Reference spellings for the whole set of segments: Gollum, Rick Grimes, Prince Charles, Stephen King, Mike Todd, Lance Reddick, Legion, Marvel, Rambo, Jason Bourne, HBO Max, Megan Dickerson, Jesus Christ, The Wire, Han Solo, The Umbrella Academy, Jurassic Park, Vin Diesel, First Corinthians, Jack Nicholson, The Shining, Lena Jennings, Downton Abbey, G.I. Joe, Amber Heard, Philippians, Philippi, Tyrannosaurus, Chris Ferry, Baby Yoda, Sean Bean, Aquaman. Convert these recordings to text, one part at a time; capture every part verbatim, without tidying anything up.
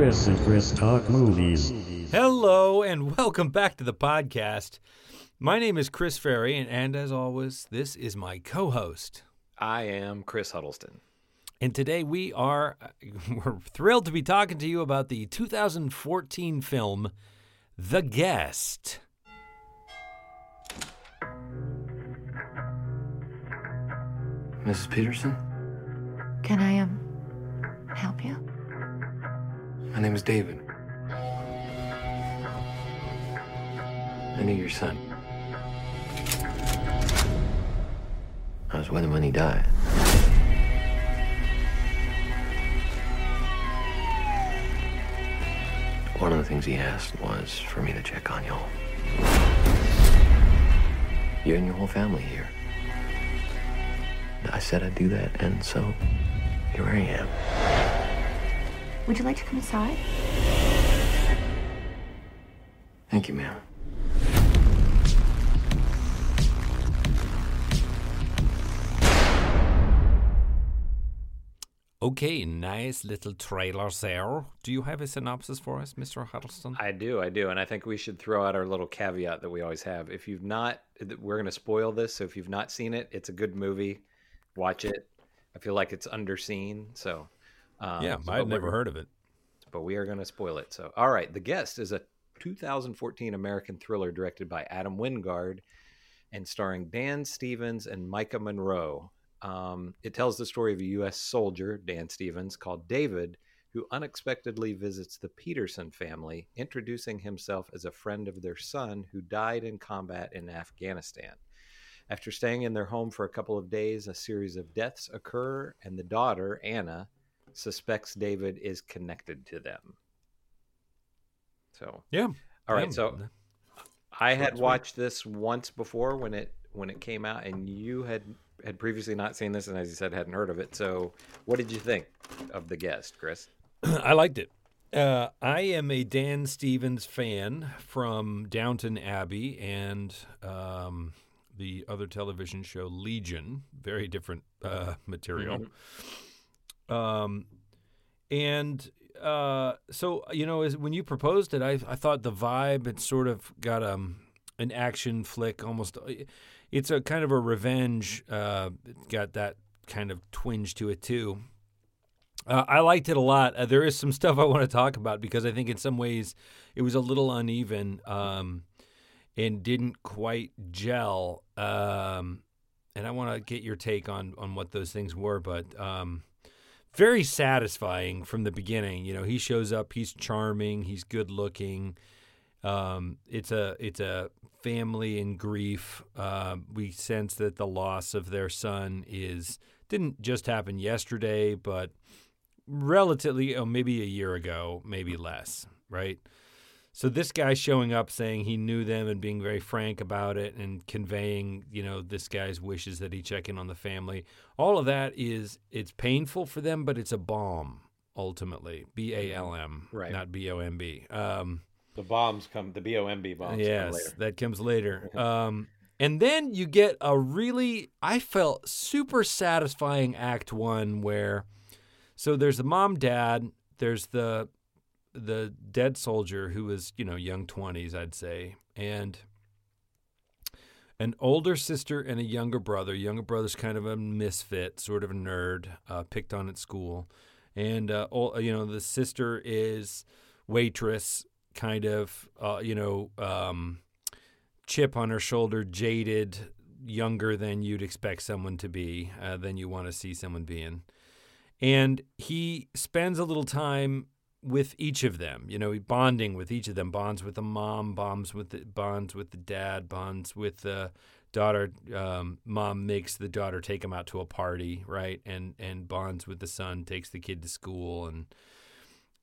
Chris and Chris Talk Movies. Hello and welcome back to the podcast. My name is Chris Ferry, and, and as always, this is my co-host. I am Chris Huddleston. And today we are we're thrilled to be talking to you about the two thousand fourteen film, The Guest. Missus Peterson? Can I, um, help you? My name is David. I knew your son. I was with him when he died. One of the things he asked was for me to check on y'all. You and your whole family here. I said I'd do that, and so here I am. Would you like to come inside? Thank you, ma'am. Okay, nice little trailer there. Do you have a synopsis for us, Mister Huddleston? I do, I do. And I think we should throw out our little caveat that we always have. If you've not, we're going to spoil this, so if you've not seen it, it's a good movie. Watch it. I feel like it's underseen. So, um, yeah, so I'd never heard of it. But we are going to spoil it. So, all right. The Guest is a two thousand fourteen American thriller directed by Adam Wingard and starring Dan Stevens and Micah Monroe. Um, it tells the story of a U S soldier, Dan Stevens, called David, who unexpectedly visits the Peterson family, introducing himself as a friend of their son who died in combat in Afghanistan. After staying in their home for a couple of days, a series of deaths occur, and the daughter, Anna, suspects David is connected to them. So, yeah. All right. Yeah. So I had watched this once before when it when it came out, and you had, had previously not seen this, and as you said, hadn't heard of it. So what did you think of The Guest, Chris? I liked it. Uh, I am a Dan Stevens fan from Downton Abbey, and... Um, the other television show, Legion, very different uh, material. Mm-hmm. Um, and uh, so, you know, as, when you proposed it, I, I thought the vibe had sort of got um, an action flick almost. It's a kind of a revenge. Uh, it got that kind of twinge to it, too. Uh, I liked it a lot. Uh, there is some stuff I want to talk about because I think in some ways it was a little uneven. Um And didn't quite gel, um, and I want to get your take on, on what those things were, but um, very satisfying from the beginning. You know, he shows up, he's charming, he's good looking. Um, it's a it's a family in grief. Uh, we sense that the loss of their son is didn't just happen yesterday, but relatively, oh, maybe a year ago, maybe less, right? So this guy showing up saying he knew them and being very frank about it and conveying, you know, this guy's wishes that he check in on the family. All of that is, it's painful for them, but it's a balm, ultimately. B A L M, right. Not B O M B. Um, the bombs come, the B O M B bombs yes, come later. Yes, that comes later. um, and then you get a really, I felt, super satisfying act one where, so there's the mom, dad, there's the... the dead soldier who was, you know, young twenties, I'd say, and an older sister and a younger brother. Younger brother's kind of a misfit, sort of a nerd, uh, picked on at school. And, uh, all, you know, the sister is waitress, kind of, uh, you know, um, chip on her shoulder, jaded, younger than you'd expect someone to be, uh, than you want to see someone being. And he spends a little time with each of them, you know, bonding with each of them, bonds with the mom, bonds with the, bonds with the dad, bonds with the daughter. Um, mom makes the daughter take him out to a party, right? And and bonds with the son, takes the kid to school. And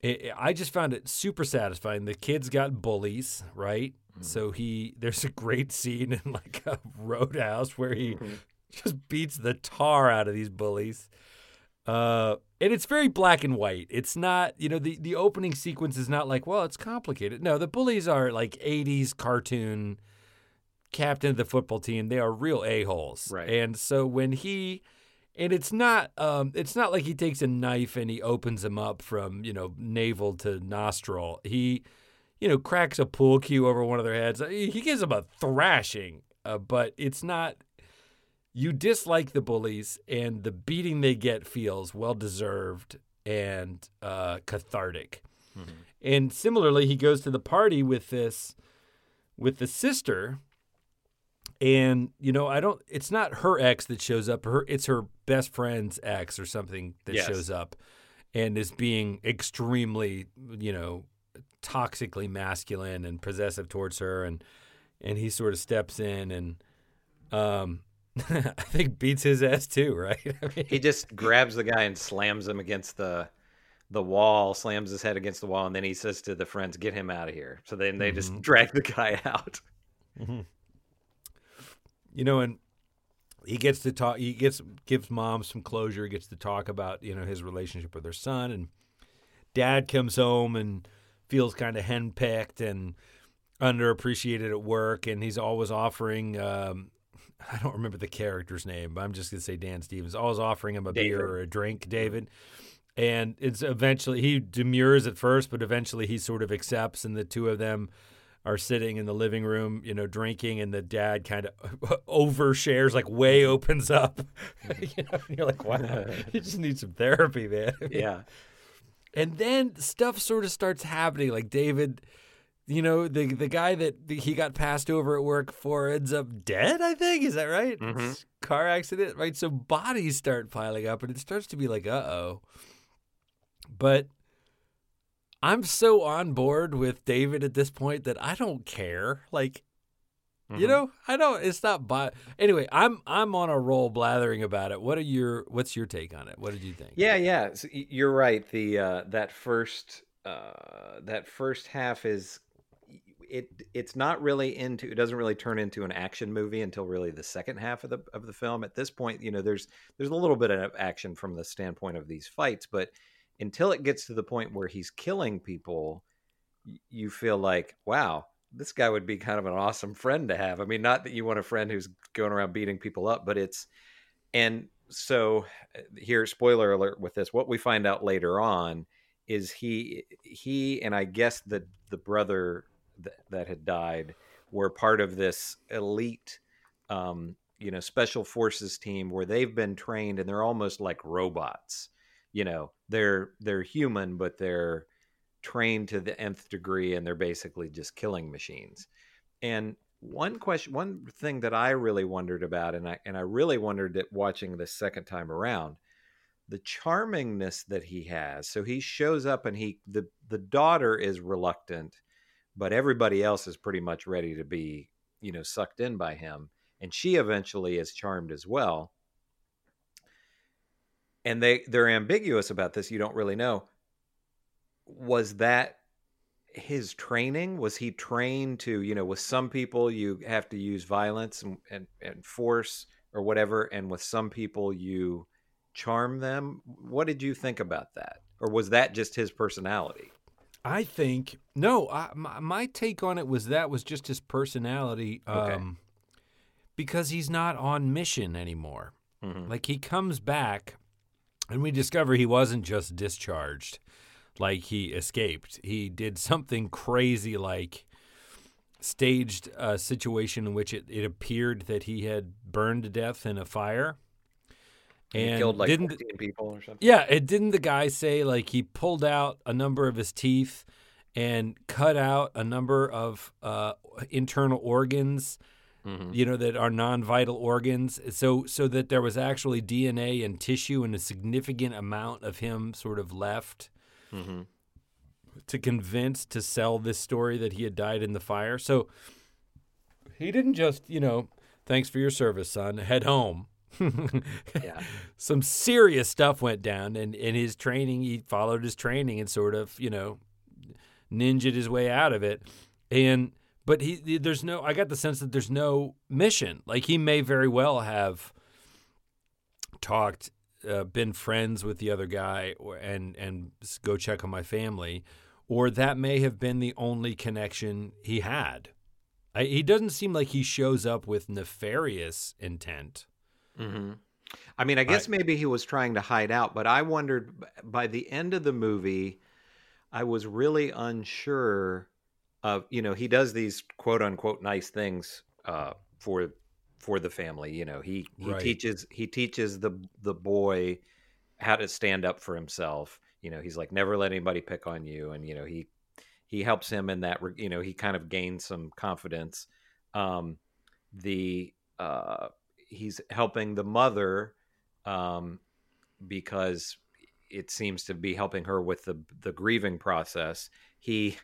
it, I just found it super satisfying. The kid's got bullies, right? Mm-hmm. So he there's a great scene in like a roadhouse where he mm-hmm. just beats the tar out of these bullies. Uh, and it's very black and white. It's not, you know, the, the opening sequence is not like, well, it's complicated. No, the bullies are like eighties cartoon captain of the football team. They are real a-holes. Right. And so when he And it's not um, it's not like he takes a knife and he opens him up from, you know, navel to nostril. He, you know, cracks a pool cue over one of their heads. He gives them a thrashing, uh, but it's not – you dislike the bullies, and the beating they get feels well-deserved and uh, cathartic. Mm-hmm. And similarly, he goes to the party with this – with the sister – and, you know, I don't, it's not her ex that shows up. Her, it's her best friend's ex or something that yes. shows up and is being extremely, you know, toxically masculine and possessive towards her. And, and he sort of steps in and um, I think beats his ass too, right? I mean, he just grabs the guy and slams him against the the wall, slams his head against the wall. And then he says to the friends, get him out of here. So then they mm-hmm. just drag the guy out. Mm-hmm. You know, and he gets to talk, he gets, gives mom some closure, he gets to talk about, you know, his relationship with her son, and dad comes home and feels kind of henpecked and underappreciated at work, and he's always offering, um, I don't remember the character's name, but I'm just going to say Dan Stevens, always offering him a David. beer or a drink, David, and it's eventually, he demurs at first, but eventually he sort of accepts, and the two of them are sitting in the living room, you know, drinking, and the dad kind of overshares, like way opens up. You know, and you're like, wow, you just need some therapy, man. I mean, yeah. And then stuff sort of starts happening. Like David, you know, the the guy that he got passed over at work for ends up dead, I think. Is that right? Mm-hmm. Car accident, right? So bodies start piling up, and it starts to be like, uh-oh. But I'm so on board with David at this point that I don't care. Like, mm-hmm. you know, I don't. It's not. Bi- anyway, I'm I'm on a roll blathering about it. What are your? What's your take on it? What did you think? Yeah, yeah, so you're right. The uh, that first uh, that first half is it. It's not really into. It doesn't really turn into an action movie until really the second half of the of the film. At this point, you know, there's there's a little bit of action from the standpoint of these fights, but until it gets to the point where he's killing people, you feel like, wow, this guy would be kind of an awesome friend to have. I mean, not that you want a friend who's going around beating people up, but it's, and so here, spoiler alert with this, what we find out later on is he, he, and I guess the, the brother th- that had died were part of this elite, um, you know, special forces team where they've been trained and they're almost like robots. You know, they're they're human, but they're trained to the nth degree, and they're basically just killing machines. And one question, one thing that I really wondered about, and I and I really wondered at watching this second time around, the charmingness that he has. So he shows up, and he the the daughter is reluctant, but everybody else is pretty much ready to be, you know, sucked in by him, and she eventually is charmed as well. And they, they're ambiguous about this. You don't really know. Was that his training? Was he trained to, you know, with some people you have to use violence and, and, and force or whatever. And with some people you charm them. What did you think about that? Or was that just his personality? I think, no, I, my, my take on it was that was just his personality. Um, okay. Because he's not on mission anymore. Mm-hmm. Like he comes back. And we discover he wasn't just discharged, like he escaped. He did something crazy, like staged a situation in which it, it appeared that he had burned to death in a fire. And he killed like didn't, fourteen people or something. Yeah, it didn't the guy say like he pulled out a number of his teeth and cut out a number of uh, internal organs, mm-hmm. you know, that are non-vital organs, so so that there was actually D N A and tissue and a significant amount of him sort of left mm-hmm. to convince, to sell this story that he had died in the fire. So he didn't just, you know, thanks for your service, son, head home. Yeah. Some serious stuff went down, and in his training, he followed his training and sort of, you know, ninja'd his way out of it. And But he, there's no. I got the sense that there's no mission. Like he may very well have talked, uh, been friends with the other guy, or, and and go check on my family, or that may have been the only connection he had. I, he doesn't seem like he shows up with nefarious intent. Mm-hmm. I mean, I guess I, maybe he was trying to hide out, but I wondered by the end of the movie, I was really unsure of, you know, he does these quote unquote nice things uh, for for the family. You know, he, he right. teaches he teaches the the boy how to stand up for himself. You know, he's like, never let anybody pick on you. And, you know, he he helps him in that, you know, he kind of gains some confidence. Um, the uh, he's helping the mother um, because it seems to be helping her with the, the grieving process. He,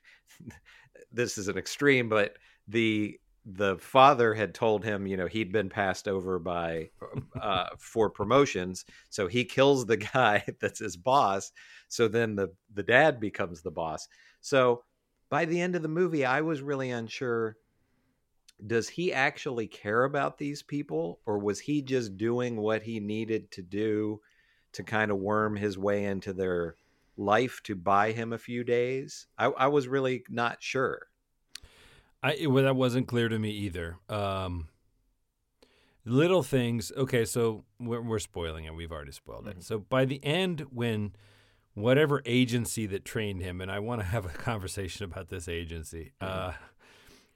this is an extreme, but the, the father had told him, you know, he'd been passed over by, uh, for promotions. So he kills the guy that's his boss. So then the, the dad becomes the boss. So by the end of the movie, I was really unsure, does he actually care about these people, or was he just doing what he needed to do to kind of worm his way into their life to buy him a few days? I, I was really not sure. I it, well, that wasn't clear to me either. Um, little things. Okay, so we're, we're spoiling it. We've already spoiled mm-hmm. it. So by the end, when whatever agency that trained him, and I want to have a conversation about this agency, mm-hmm. uh,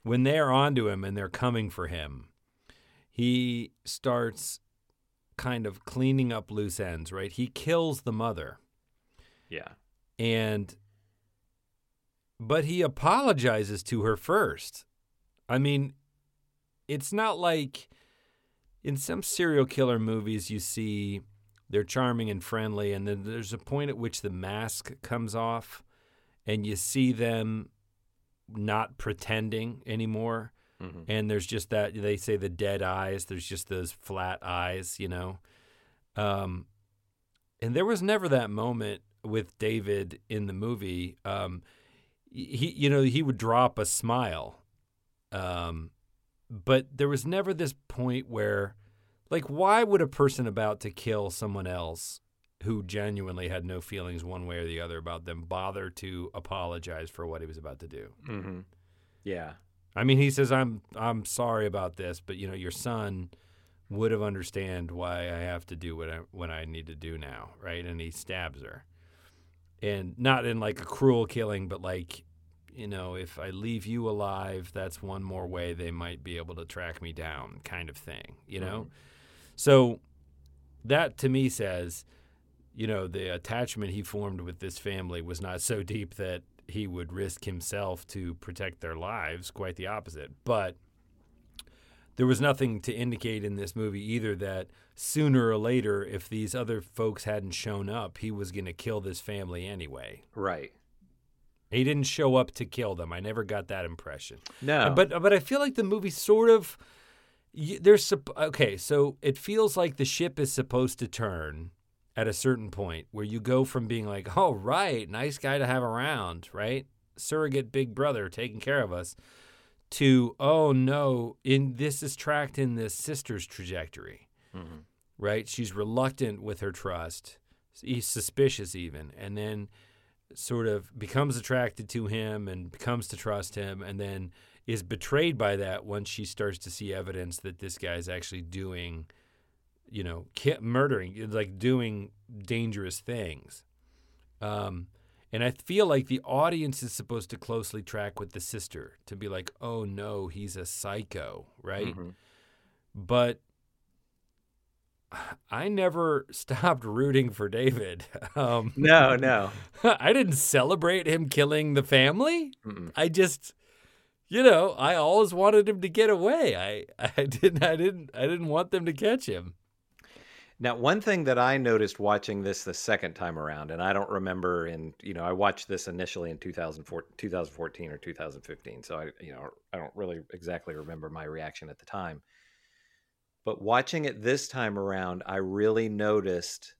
when they're onto him and they're coming for him, he starts kind of cleaning up loose ends, right? He kills the mother. Yeah. And, but he apologizes to her first. I mean, it's not like in some serial killer movies you see they're charming and friendly, and then there's a point at which the mask comes off and you see them not pretending anymore. Mm-hmm. And there's just that, they say the dead eyes, there's just those flat eyes, you know. Um, and there was never that moment with David in the movie. Um, he, you know, he would drop a smile. Um, but there was never this point where, like, why would a person about to kill someone else who genuinely had no feelings one way or the other about them bother to apologize for what he was about to do? Mm-hmm. Yeah. I mean, he says, I'm I'm sorry about this, but, you know, your son would have understand why I have to do what I, what I need to do now, right? And he stabs her. And not in, like, a cruel killing, but, like, you know, if I leave you alive, that's one more way they might be able to track me down kind of thing, you know? Mm-hmm. So that, to me, says, you know, the attachment he formed with this family was not so deep that he would risk himself to protect their lives, quite the opposite. But there was nothing to indicate in this movie either that sooner or later, if these other folks hadn't shown up, he was going to kill this family anyway. Right. He didn't show up to kill them. I never got that impression. No. But but I feel like the movie sort of, there's, okay, so it feels like the ship is supposed to turn at a certain point where you go from being like, oh, right, nice guy to have around, right? Surrogate big brother taking care of us, to, oh, no, in this is tracked in this sister's trajectory, mm-hmm. right? She's reluctant with her trust. He's suspicious even, and then sort of becomes attracted to him and becomes to trust him, and then is betrayed by that once she starts to see evidence that this guy's actually doing, you know, murdering, like doing dangerous things. Um, and I feel like the audience is supposed to closely track with the sister to be like, oh, no, he's a psycho, right? Mm-hmm. But I never stopped rooting for David. Um, no, no. I didn't celebrate him killing the family. Mm-mm. I just... You know, I always wanted him to get away. I, I didn't I didn't I didn't want them to catch him. Now, one thing that I noticed watching this the second time around, and I don't remember, and you know, I watched this initially in two thousand fourteen or two thousand fifteen, so I you know, I don't really exactly remember my reaction at the time. But watching it this time around, I really noticed,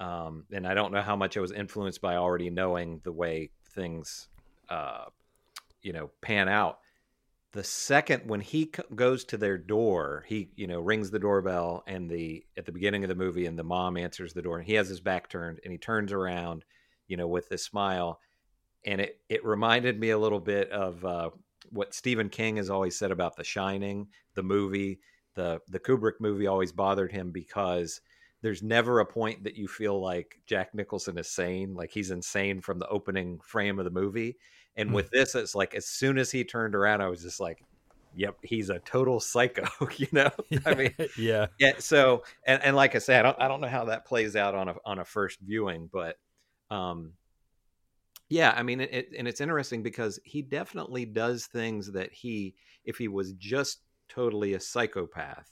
um, and I don't know how much I was influenced by already knowing the way things uh, you know, pan out. The second, when he co- goes to their door, he, you know, rings the doorbell, and the, at the beginning of the movie, and the mom answers the door, and he has his back turned, and he turns around, you know, with this smile. And it, it reminded me a little bit of uh, what Stephen King has always said about The Shining, the movie, the, the Kubrick movie always bothered him because There's never a point that you feel like Jack Nicholson is sane. Like, he's insane from the opening frame of the movie. And with this, it's like, as soon as he turned around, I was just like, yep, he's a total psycho, you know? Yeah, I mean, yeah. yeah. So, and, and like I said, I don't, I don't know how that plays out on a, on a first viewing, but um, yeah, I mean, it, it, and it's interesting because he definitely does things that he, if he was just totally a psychopath,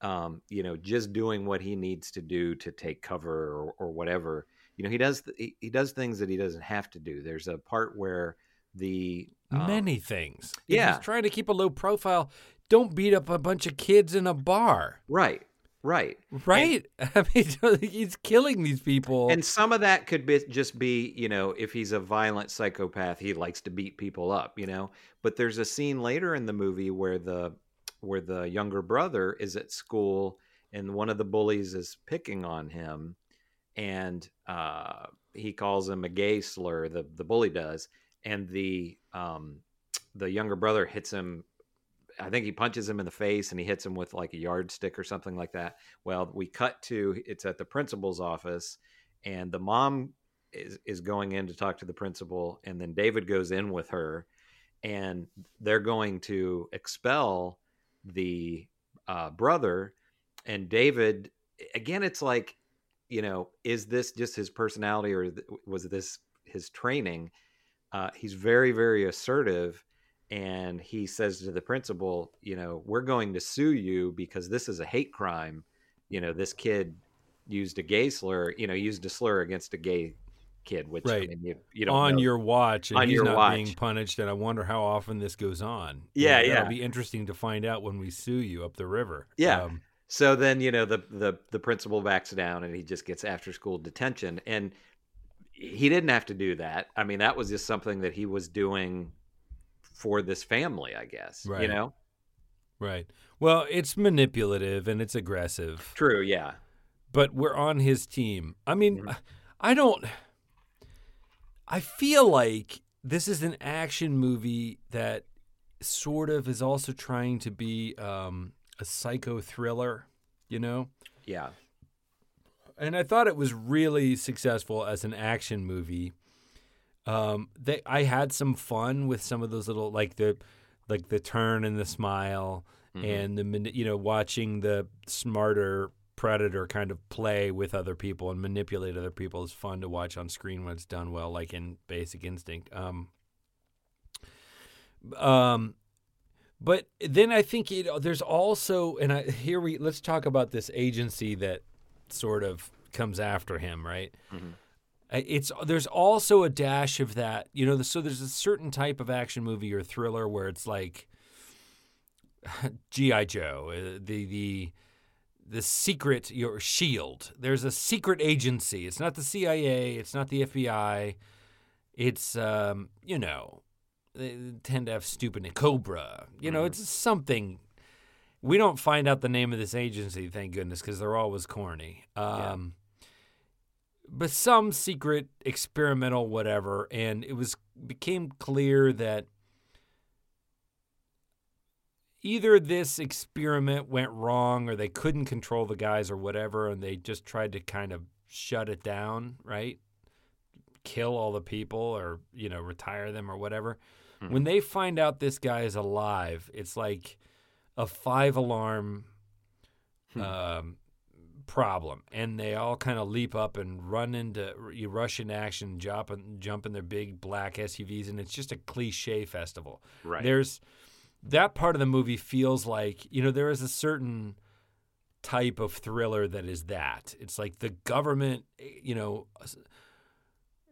Um, you know, just doing what he needs to do to take cover or, or whatever. You know, he does th- he, he does things that he doesn't have to do. There's a part where the um, many things. Yeah, if he's trying to keep a low profile. Don't beat up a bunch of kids in a bar. Right. Right. Right. And, I mean, he's killing these people. And some of that could be just be, you know, if he's a violent psychopath, he likes to beat people up. You know, but there's a scene later in the movie where the. where the younger brother is at school and one of the bullies is picking on him, and uh, he calls him a gay slur. The, the bully does. And the, um, the younger brother hits him. I think he punches him in the face and he hits him with like a yardstick or something like that. Well, we cut to, it's at the principal's office, and the mom is, is going in to talk to the principal. And then David goes in with her, and they're going to expel the uh, brother. And David, again, it's like, you know, is this just his personality or th- was this his training? Uh, he's very, very assertive. And he says to the principal, you know, we're going to sue you because this is a hate crime. You know, this kid used a gay slur, you know, used a slur against a gay kid, which right. I mean, you, you don't on know. your watch and on he's your not watch. being punished, and I wonder how often this goes on. Yeah, you know, yeah. It'll be interesting to find out when we sue you up the river. Yeah. Um, so then, you know, the, the the principal backs down and he just gets after school detention. And he didn't have to do that. I mean, that was just something that he was doing for this family, I guess. Right. You know? Right. Well, it's manipulative and it's aggressive. True, yeah. But we're on his team. I mean, mm-hmm. I don't I feel like this is an action movie that sort of is also trying to be um, a psycho thriller, you know? Yeah. And I thought it was really successful as an action movie. Um, they, I had some fun with some of those little, like the, like the turn and the smile, mm-hmm. and the, you know, watching the smarter predator kind of play with other people and manipulate other people is fun to watch on screen when it's done well, like in Basic Instinct. Um, um, but then I think it, there's also, and I, here we let's talk about this agency that sort of comes after him, right? Mm-hmm. It's there's also a dash of that, you know. So there's a certain type of action movie or thriller where it's like G I. Joe, the the. the secret, your shield. There's a secret agency. It's not the C I A. It's not the F B I. It's, um, you know, they tend to have stupid Cobra. You know, mm. it's something. We don't find out the name of this agency, thank goodness, because they're always corny. Um, yeah. But some secret experimental whatever, and it was became clear that either this experiment went wrong or they couldn't control the guys or whatever, and they just tried to kind of shut it down, right? Kill all the people or, you know, retire them or whatever. Mm-hmm. When they find out this guy is alive, it's like a five-alarm hmm. um, problem, and they all kind of leap up and run into you rush into action, jump, and jump in their big black S U Vs, and it's just a cliche festival. Right. There's... That part of the movie feels like, you know, there is a certain type of thriller that is that. It's like the government, you know,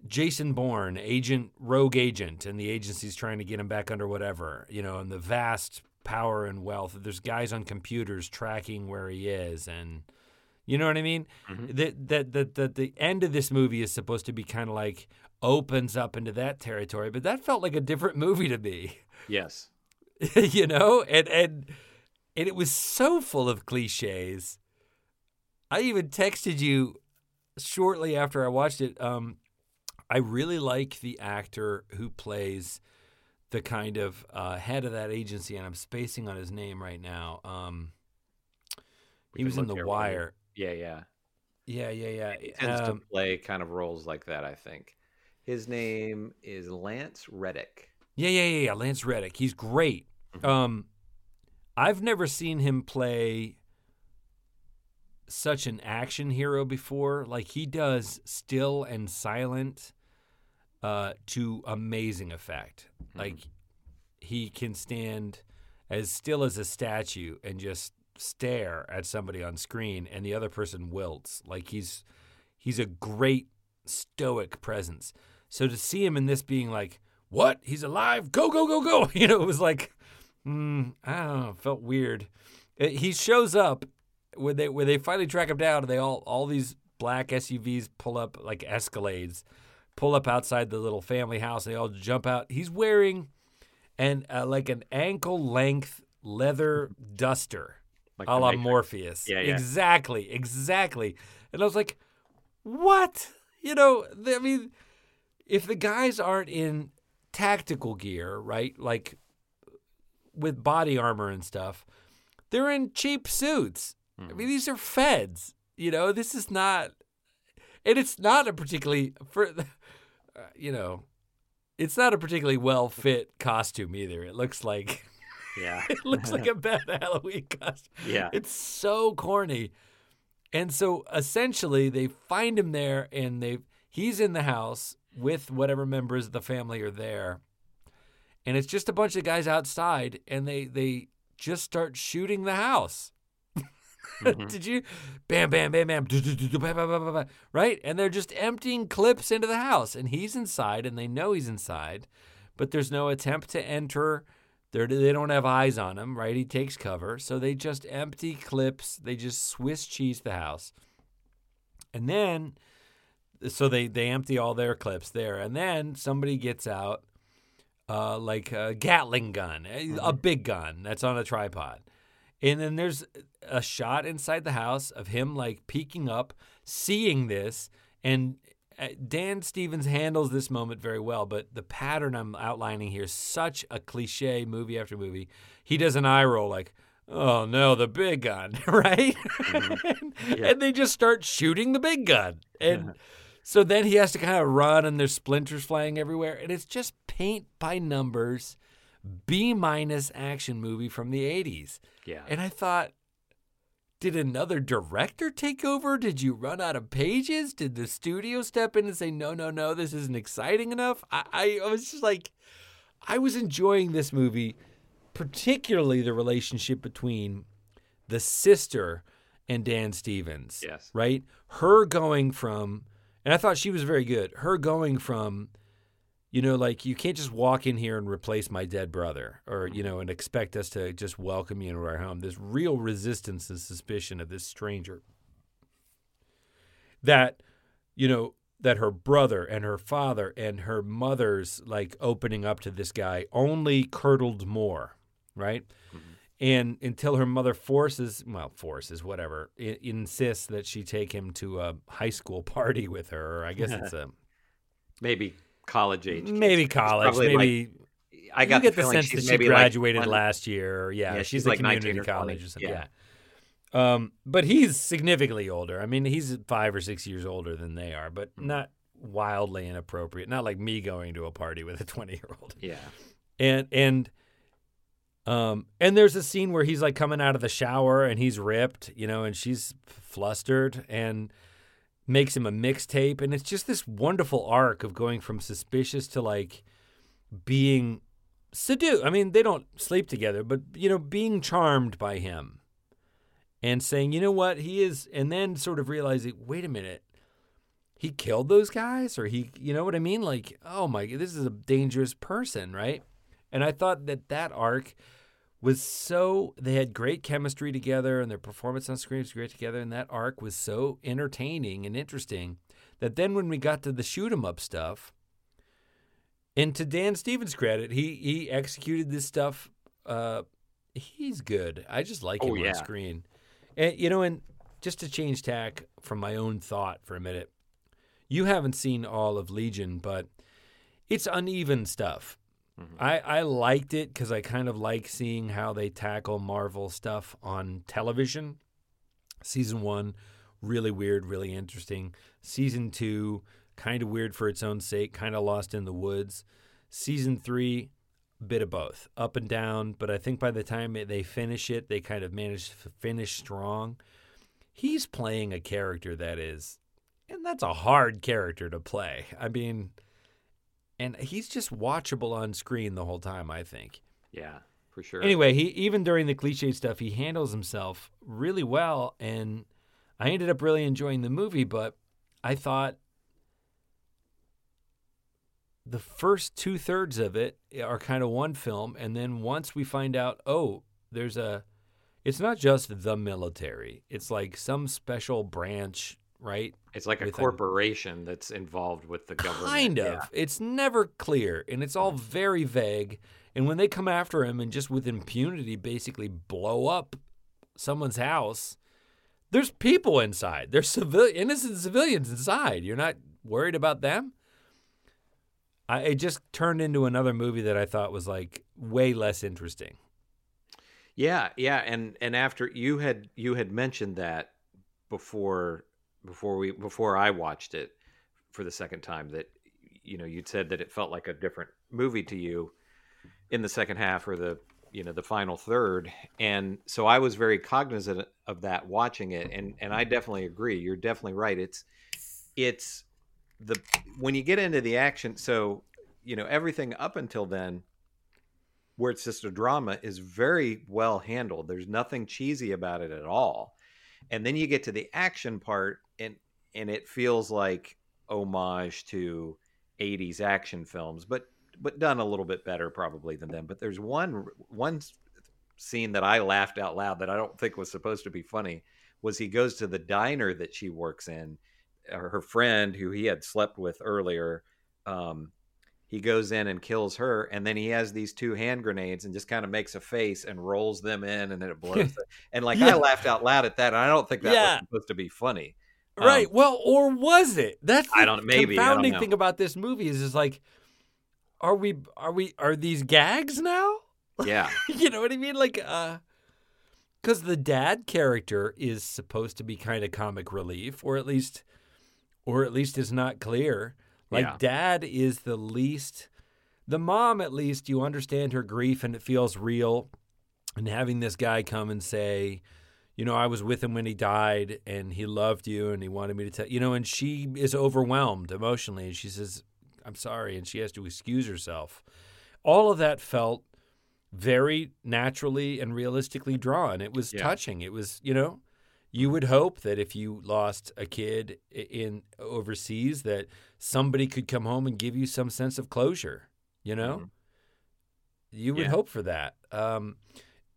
Jason Bourne, agent, rogue agent, and the agency's trying to get him back under whatever, you know, and the vast power and wealth. There's guys on computers tracking where he is, and you know what I mean? Mm-hmm. That that the, the, the end of this movie is supposed to be kind of like opens up into that territory, but that felt like a different movie to me. Yes. You know, and, and and it was so full of cliches. I even texted you shortly after I watched it. Um, I really like the actor who plays the kind of uh, head of that agency, and I'm spacing on his name right now. Um, he was in The Wire. Yeah, yeah. Yeah, yeah, yeah. He tends um, to play kind of roles like that, I think. His name is Lance Reddick. Yeah, yeah, yeah, yeah. Lance Reddick. He's great. Mm-hmm. Um, I've never seen him play such an action hero before. Like, he does still and silent uh, to amazing effect. Mm-hmm. Like, he can stand as still as a statue and just stare at somebody on screen, and the other person wilts. Like, he's he's a great stoic presence. So to see him in this being like, what? He's alive? Go, go, go, go. You know, it was like, mm, I don't know. It felt weird. It, he shows up when they when they finally track him down, and they all all these black S U Vs pull up, like Escalades, pull up outside the little family house, and they all jump out. He's wearing an uh, like an ankle length leather duster, like a la Morpheus. Yeah, yeah. Exactly, exactly. And I was like, what? You know, I mean, if the guys aren't in tactical gear, right, like with body armor and stuff, they're in cheap suits. Mm. I mean, these are feds. You know, this is not – and it's not a particularly – you know, it's not a particularly well-fit costume either. It looks like – yeah, it looks like a bad Halloween costume. Yeah. It's so corny. And so essentially they find him there, and they he's in the house with whatever members of the family are there. And it's just a bunch of guys outside, and they, they just start shooting the house. Mm-hmm. Did you? Bam, bam, bam, bam, bam, right? And they're just emptying clips into the house, and he's inside, and they know he's inside, but there's no attempt to enter. They're, they don't have eyes on him, right? He takes cover. So they just empty clips. They just Swiss cheese the house. And then, so they, they empty all their clips there. And then somebody gets out uh, like a Gatling gun, a, a big gun that's on a tripod. And then there's a shot inside the house of him like peeking up, seeing this. And Dan Stevens handles this moment very well, but the pattern I'm outlining here is such a cliche movie after movie. He does an eye roll like, oh, no, the big gun, right? Mm-hmm. and, yeah. and they just start shooting the big gun. And yeah. so then he has to kind of run, and there's splinters flying everywhere. And it's just paint by numbers, B-minus action movie from the eighties. Yeah. And I thought, did another director take over? Did you run out of pages? Did the studio step in and say, no, no, no, this isn't exciting enough? I, I was just like, I was enjoying this movie, particularly the relationship between the sister and Dan Stevens. Yes. Right? Her going from, and I thought she was very good, her going from, you know, like, you can't just walk in here and replace my dead brother, or, you know, and expect us to just welcome you into our home. This real resistance and suspicion of this stranger that, you know, that her brother and her father and her mother's, like, opening up to this guy only curdled more, right? Mm-hmm. And until her mother forces, well, forces, whatever, I- insists that she take him to a high school party with her. Or I guess it's a... Maybe... college age kids. Maybe college, maybe like, I got you get the, the sense that she graduated like last year. Or, yeah, yeah, she's, she's like community or college or something. Yeah. yeah. Um, but he's significantly older. I mean, he's five or six years older than they are, but not wildly inappropriate. Not like me going to a party with a twenty-year-old. Yeah. And and um and there's a scene where he's like coming out of the shower, and he's ripped, you know, and she's flustered, and makes him a mixtape, and it's just this wonderful arc of going from suspicious to, like, being seduced. I mean, they don't sleep together, but, you know, being charmed by him and saying, you know what, he is, and then sort of realizing, wait a minute, he killed those guys? Or he, you know what I mean? Like, oh, my, this is a dangerous person, right? And I thought that that arc was so, they had great chemistry together, and their performance on screen was great together, and that arc was so entertaining and interesting that then when we got to the shoot 'em up stuff, and to Dan Stevens' credit, he he executed this stuff. Uh, he's good. I just like him oh, yeah. on screen. And, you know, and just to change tack from my own thought for a minute, you haven't seen all of Legion, but it's uneven stuff. Mm-hmm. I, I liked it because I kind of like seeing how they tackle Marvel stuff on television. Season one really weird, really interesting. Season two, kind of weird for its own sake, kind of lost in the woods. Season three, bit of both, up and down. But I think by the time they finish it, they kind of manage to finish strong. He's playing a character that is, and that's a hard character to play. I mean, and he's just watchable on screen the whole time, I think. Yeah, for sure. Anyway, he even during the cliche stuff, he handles himself really well, and I ended up really enjoying the movie, but I thought the first two-thirds of it are kind of one film, and then once we find out, oh, there's a... It's not just the military. It's like some special branch, right? It's like a with corporation a, that's involved with the government. Kind of. Yeah. It's never clear, and it's all very vague. And when they come after him and just with impunity basically blow up someone's house, there's people inside. There's civili- innocent civilians inside. You're not worried about them? I, it just turned into another movie that I thought was like way less interesting. Yeah, yeah, and and after you had you had mentioned that before before we before I watched it for the second time, that you know you'd said that it felt like a different movie to you in the second half or the you know the final third, and so I was very cognizant of that watching it, and and I definitely agree. You're definitely right. It's it's the when you get into the action, so you know everything up until then, where it's just a drama, is very well handled. There's nothing cheesy about it at all. And then you get to the action part, and and it feels like homage to eighties action films, but but done a little bit better probably than them. But there's one one scene that I laughed out loud that I don't think was supposed to be funny, was he goes to the diner that she works in, her friend who he had slept with earlier, um, he goes in and kills her, and then he has these two hand grenades and just kind of makes a face and rolls them in, and then it blows. And like yeah. I laughed out loud at that, and I don't think that yeah. was supposed to be funny, right? Um, well, or was it? That's the I don't. Maybe confounding I don't know. Thing about this movie is is like, are we are we are these gags now? Yeah, you know what I mean. Like, uh, because the dad character is supposed to be kind of comic relief, or at least, or at least it's not clear. Like yeah. dad is the least, the mom at least, you understand her grief and it feels real. And having this guy come and say, you know, I was with him when he died and he loved you and he wanted me to tell, you know, and she is overwhelmed emotionally and she says, I'm sorry. And she has to excuse herself. All of that felt very naturally and realistically drawn. It was yeah. touching. It was, you know, you would hope that if you lost a kid in overseas that somebody could come home and give you some sense of closure, you know? Mm-hmm. You would yeah. hope for that. Um,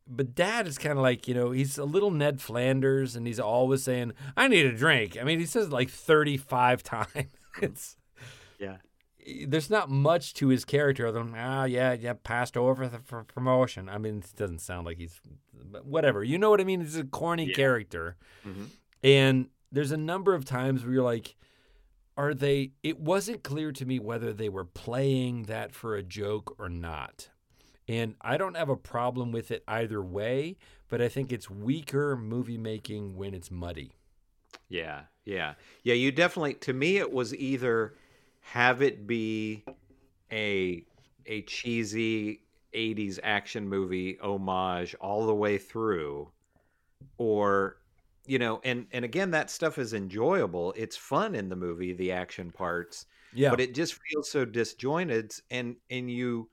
but dad is kind of like, you know, he's a little Ned Flanders and he's always saying, I need a drink. I mean, he says like thirty-five times. It's, yeah. There's not much to his character other than, ah, oh, yeah, yeah, passed over the, for promotion. I mean, it doesn't sound like he's... But whatever. You know what I mean? It's a corny yeah. character. Mm-hmm. And there's a number of times where you're like, are they, it wasn't clear to me whether they were playing that for a joke or not. And I don't have a problem with it either way, but I think it's weaker movie making when it's muddy. Yeah. Yeah. Yeah. You definitely, to me, it was either have it be a, a cheesy eighties action movie homage all the way through, or you know and and again that stuff is enjoyable, it's fun in the movie, the action parts, yeah but it just feels so disjointed, and and you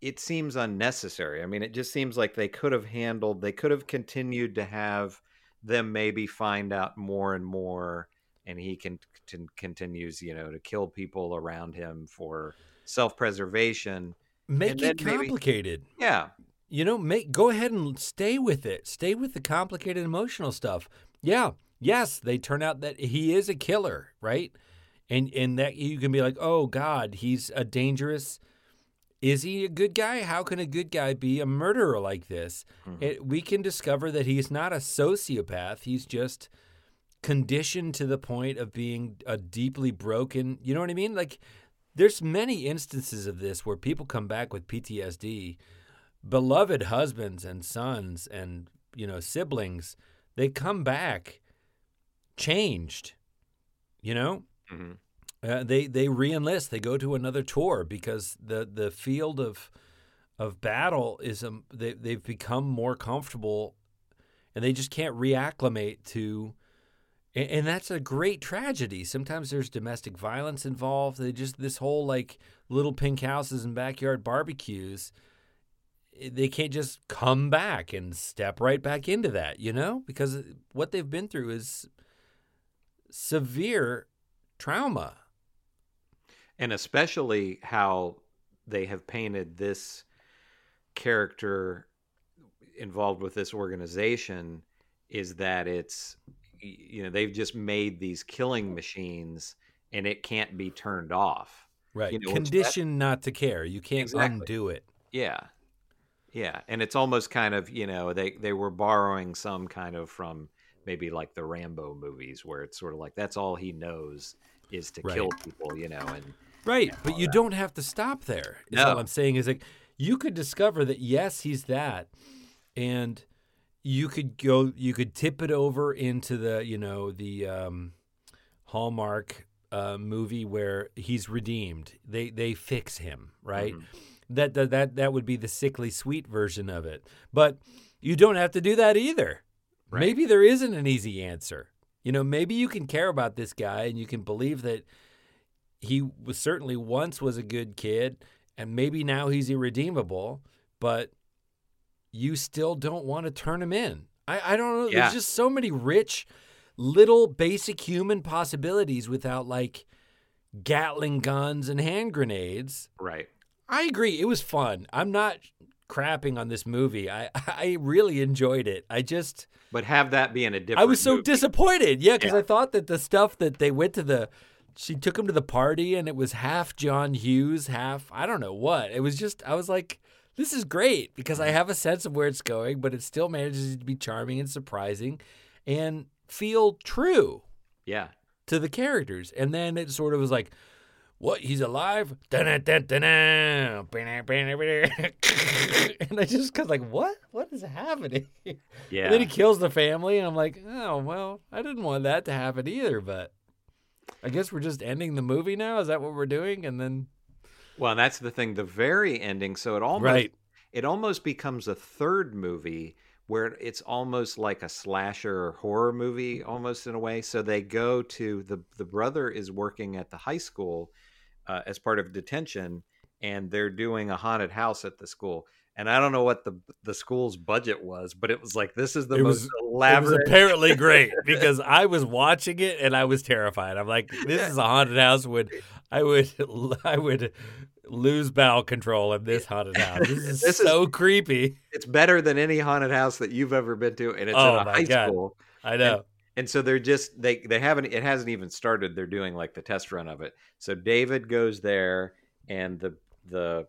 it seems unnecessary. I mean, it just seems like they could have handled they could have continued to have them maybe find out more and more, and he can, can continues you know to kill people around him for self-preservation. Make it complicated. Maybe, yeah. You know, make go ahead and stay with it. Stay with the complicated emotional stuff. Yeah. Yes, they turn out that he is a killer, right? And and that you can be like, oh, God, he's a dangerous. Is he a good guy? How can a good guy be a murderer like this? Mm-hmm. It, we can discover that he's not a sociopath. He's just conditioned to the point of being a deeply broken, you know what I mean? Like, there's many instances of this where people come back with P T S D, beloved husbands and sons and, you know, siblings, they come back changed, you know? Mm-hmm. Uh, they they re-enlist. They go to another tour because the, the field of of battle is um, they they've become more comfortable, and they just can't reacclimate to. And, and that's a great tragedy. Sometimes there's domestic violence involved. They just this whole like little pink houses and backyard barbecues. They can't just come back and step right back into that, you know, because what they've been through is severe trauma. And especially how they have painted this character involved with this organization is that it's, you know, they've just made these killing machines and it can't be turned off. Right. You know, conditioned not to care. You can't exactly. undo it. Yeah. Yeah. And it's almost kind of, you know, they, they were borrowing some kind of from maybe like the Rambo movies where it's sort of like, that's all he knows is to right. kill people, you know, and, right, and but you that. don't have to stop there. No. All I'm saying is like you could discover that yes, he's that, and you could go, you could tip it over into the you know the um, Hallmark uh, movie where he's redeemed. They they fix him, right? Mm-hmm. That that that would be the sickly sweet version of it. But you don't have to do that either. Right. Maybe there isn't an easy answer. You know, maybe you can care about this guy and you can believe that. He was certainly once was a good kid, and maybe now he's irredeemable, but you still don't want to turn him in. I, I don't know. Yeah. There's just so many rich, little, basic human possibilities without, like, Gatling guns and hand grenades. Right. I agree. It was fun. I'm not crapping on this movie. I, I really enjoyed it. I just... But have that be in a different I was so movie. disappointed. Yeah, because yeah. I thought that the stuff that they went to the... She took him to the party, and it was half John Hughes, half I don't know what. It was just I was like, this is great because I have a sense of where it's going, but it still manages to be charming and surprising and feel true yeah. to the characters. And then it sort of was like, what, he's alive? Da-na-da-da-na. And I just was like, what? What is happening? Yeah. And then he kills the family, and I'm like, oh, well, I didn't want that to happen either, but. I guess we're just ending the movie now. Is that what we're doing? And then, well, that's the thing. The very ending. So it almost right. it almost becomes a third movie where it's almost like a slasher horror movie, almost in a way. So they go to the the brother is working at the high school uh, as part of detention, and they're doing a haunted house at the school. And I don't know what the the school's budget was, but it was like, this is the it most was, elaborate. It was apparently great because I was watching it and I was terrified. I'm like, this is a haunted house. Would I would I would lose bowel control in this haunted house. This is this so is, creepy. It's better than any haunted house that you've ever been to, and it's oh in a high God. school. I know. And, and so they're just they they haven't it hasn't even started. They're doing like the test run of it. So David goes there, and the the.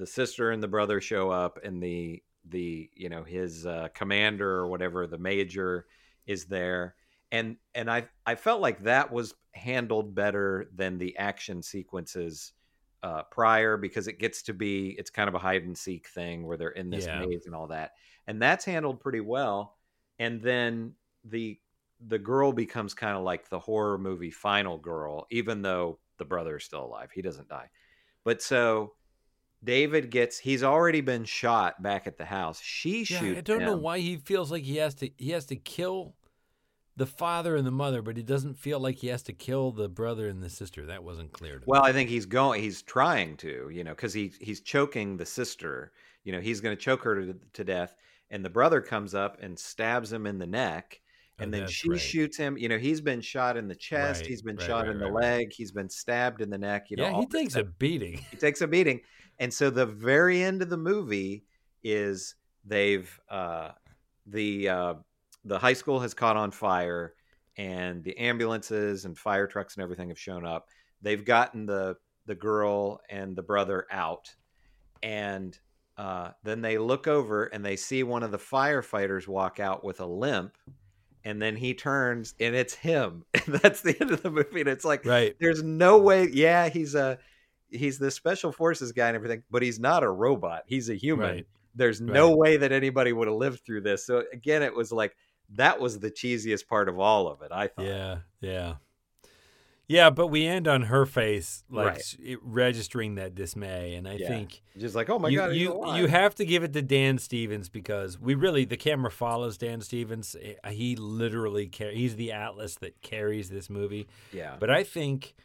the sister and the brother show up, and the, the, you know, his uh, commander or whatever, the major is there. And, and I, I felt like that was handled better than the action sequences uh, prior, because it gets to be, it's kind of a hide and seek thing where they're in this yeah. maze and all that. And that's handled pretty well. And then the, the girl becomes kind of like the horror movie final girl, even though the brother is still alive. He doesn't die. But so, David gets, he's already been shot back at the house. She shoots him. Yeah, I don't know why he feels like he has to, he has to kill the father and the mother, but he doesn't feel like he has to kill the brother and the sister. That wasn't clear to me. Well, I think he's going, he's trying to, you know, cause he, he's choking the sister, you know, he's going to choke her to, to death. And the brother comes up and stabs him in the neck. And oh, then she right. shoots him. You know, he's been shot in the chest. Right, he's been right, shot right, in the right, leg. Right. He's been stabbed in the neck. You know, yeah, he takes stuff. a beating. He takes a beating. And so the very end of the movie is they've uh, the uh, the high school has caught on fire, and the ambulances and fire trucks and everything have shown up. They've gotten the the girl and the brother out, and uh, then they look over and they see one of the firefighters walk out with a limp. And then he turns, and it's him. And that's the end of the movie. And it's like, right. there's no way. Yeah, he's a he's the special forces guy and everything, but he's not a robot. He's a human. Right. There's right. no way that anybody would have lived through this. So again, it was like that was the cheesiest part of all of it, I thought. Yeah, yeah. Yeah, but we end on her face, like right. it, registering that dismay, and I yeah. think just like, oh my you, god, you you have to give it to Dan Stevens, because we really the camera follows Dan Stevens. He literally car- he's the atlas that carries this movie. Yeah, but I think,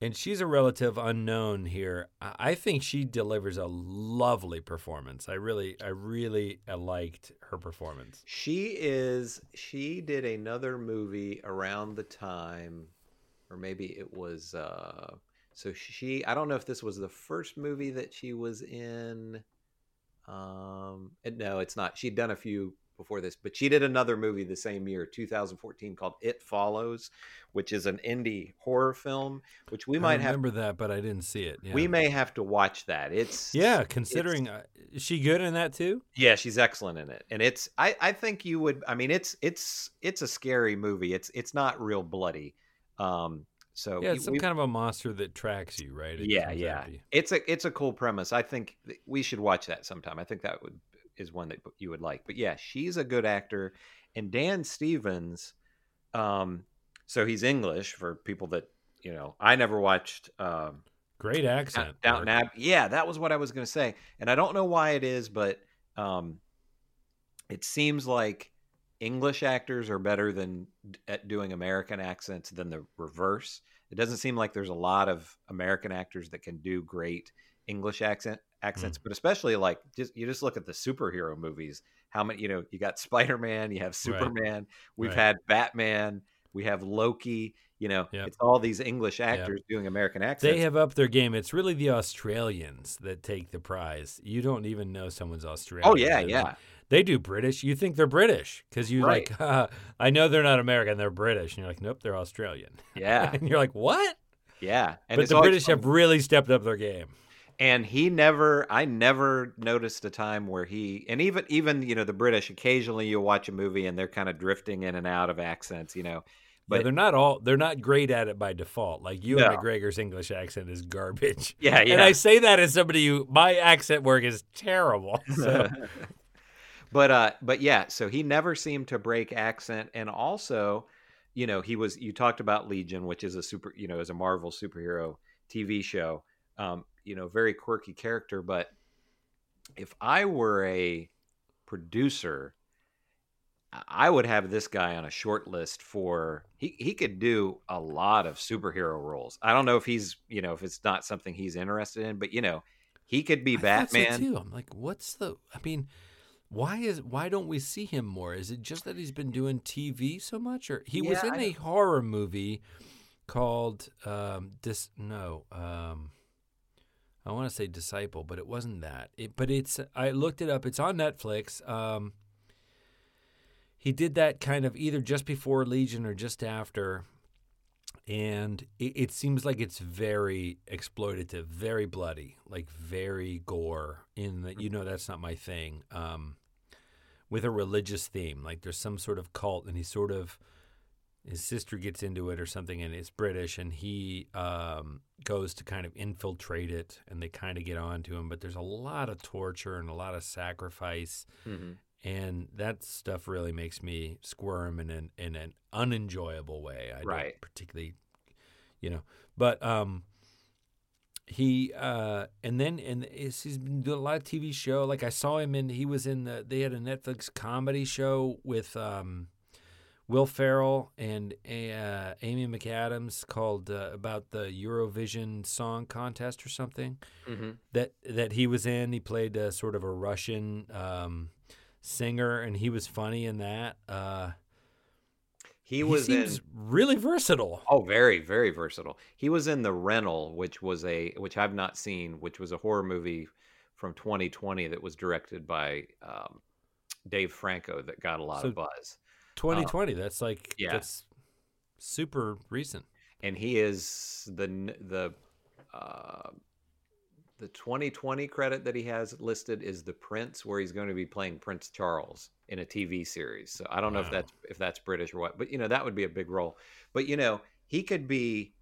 and she's a relative unknown here. I think she delivers a lovely performance. I really, I really liked her performance. She is. She did another movie around the time. Or maybe it was, uh, so she, I don't know if this was the first movie that she was in. Um, no, it's not. She'd done a few before this, but she did another movie the same year, two thousand fourteen, called It Follows, which is an indie horror film, which we might have. I remember that, but I didn't see it. Yeah. We may have to watch that. It's Yeah, considering, it's, uh, is she good in that too? Yeah, she's excellent in it. And it's, I, I think you would, I mean, it's, it's, it's a scary movie. It's, it's not real bloody. Um, so yeah, it's some we, kind of a monster that tracks you, right? It yeah, yeah. It's a it's a cool premise. I think we should watch that sometime. I think that would is one that you would like. But yeah, she's a good actor, and Dan Stevens. Um, so he's English for people that you know. I never watched. Um, Great accent, Downton Abbey. Yeah, that was what I was going to say, and I don't know why it is, but um, it seems like English actors are better than at doing American accents than the reverse. It doesn't seem like there's a lot of American actors that can do great English accent accents, mm. but especially like just, you just look at the superhero movies, how many, you know, you got Spider-Man, you have Superman, right. we've right. had Batman, we have Loki, you know, yep. it's all these English actors yep. doing American accents. They have upped their game. It's really the Australians that take the prize. You don't even know someone's Australian. Oh yeah. Yeah. Like, they do British. You think they're British because you right. like, uh, I know they're not American. They're British. And you're like, nope, they're Australian. Yeah. And you're like, what? Yeah. And but the British fun. have really stepped up their game. And he never, I never noticed a time where he, and even, even, you know, the British, occasionally you watch a movie and they're kind of drifting in and out of accents, you know. But yeah, they're not all they're not great at it by default. Like you no. and McGregor's English accent is garbage. Yeah, yeah. And I say that as somebody who my accent work is terrible. So. but uh, but yeah, so he never seemed to break accent, and also, you know, he was. You talked about Legion, which is a super, you know, is a Marvel superhero T V show. Um, you know, very quirky character. But if I were a producer, I would have this guy on a short list for he, he could do a lot of superhero roles. I don't know if he's, you know, if it's not something he's interested in, but you know, he could be I Batman so too. I'm like, what's the, I mean, why is, why don't we see him more? Is it just that he's been doing T V so much, or he yeah, was in I, a horror movie called, um, this, no, um, I want to say Disciple, but it wasn't that it, but it's, I looked it up. It's on Netflix. Um, He did that kind of either just before Legion or just after, and it, it seems like it's very exploitative, very bloody, like very gore in the, you know, that's not my thing, um, with a religious theme. Like there's some sort of cult, and he sort of, his sister gets into it or something, and it's British, and he um, goes to kind of infiltrate it, and they kind of get on to him, but there's a lot of torture and a lot of sacrifice. Mm-hmm. And that stuff really makes me squirm in an in an unenjoyable way. I right. don't particularly, you know. But um, he uh, and then and he's been doing a lot of T V show. Like I saw him in he was in the they had a Netflix comedy show with um, Will Ferrell and uh, Amy McAdams called uh, about the Eurovision Song Contest or something mm-hmm. that that he was in. He played a, sort of a Russian. Um, singer, and he was funny in that. Uh, he was he seems in, really versatile. Oh, very, very versatile. He was in The Rental, which was a which I've not seen, which was a horror movie from twenty twenty that was directed by um, Dave Franco that got a lot so of buzz. twenty twenty, um, that's like yeah. that's super recent. And he is the the uh, The twenty twenty credit that he has listed is The Prince, where he's going to be playing Prince Charles in a T V series. So I don't wow. know if that's if that's British or what, but you know that would be a big role. But you know he could be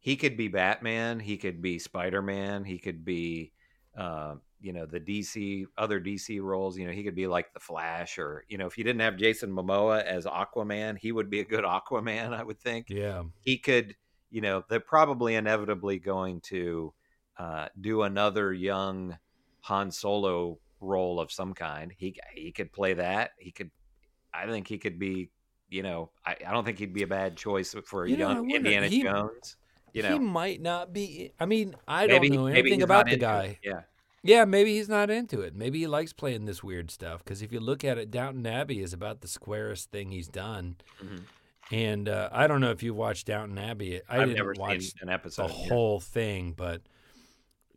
he could be Batman, he could be Spider-Man, he could be uh, you know, the D C, other D C roles. You know, he could be like the Flash, or, you know, if you didn't have Jason Momoa as Aquaman, he would be a good Aquaman, I would think. Yeah. He could, you know, they're probably inevitably going to uh, do another young Han Solo role of some kind. He, he could play that. He could, I think he could be, you know, I, I don't think he'd be a bad choice for a you young know, Indiana he, Jones. You know, he might not be. I mean, I maybe, don't know anything about the guy. It. Yeah. Yeah, maybe he's not into it. Maybe he likes playing this weird stuff, because if you look at it, Downton Abbey is about the squarest thing he's done. Mm-hmm. And uh, I don't know if you watched Downton Abbey. I I've didn't never watch seen an episode, the yeah. whole thing, but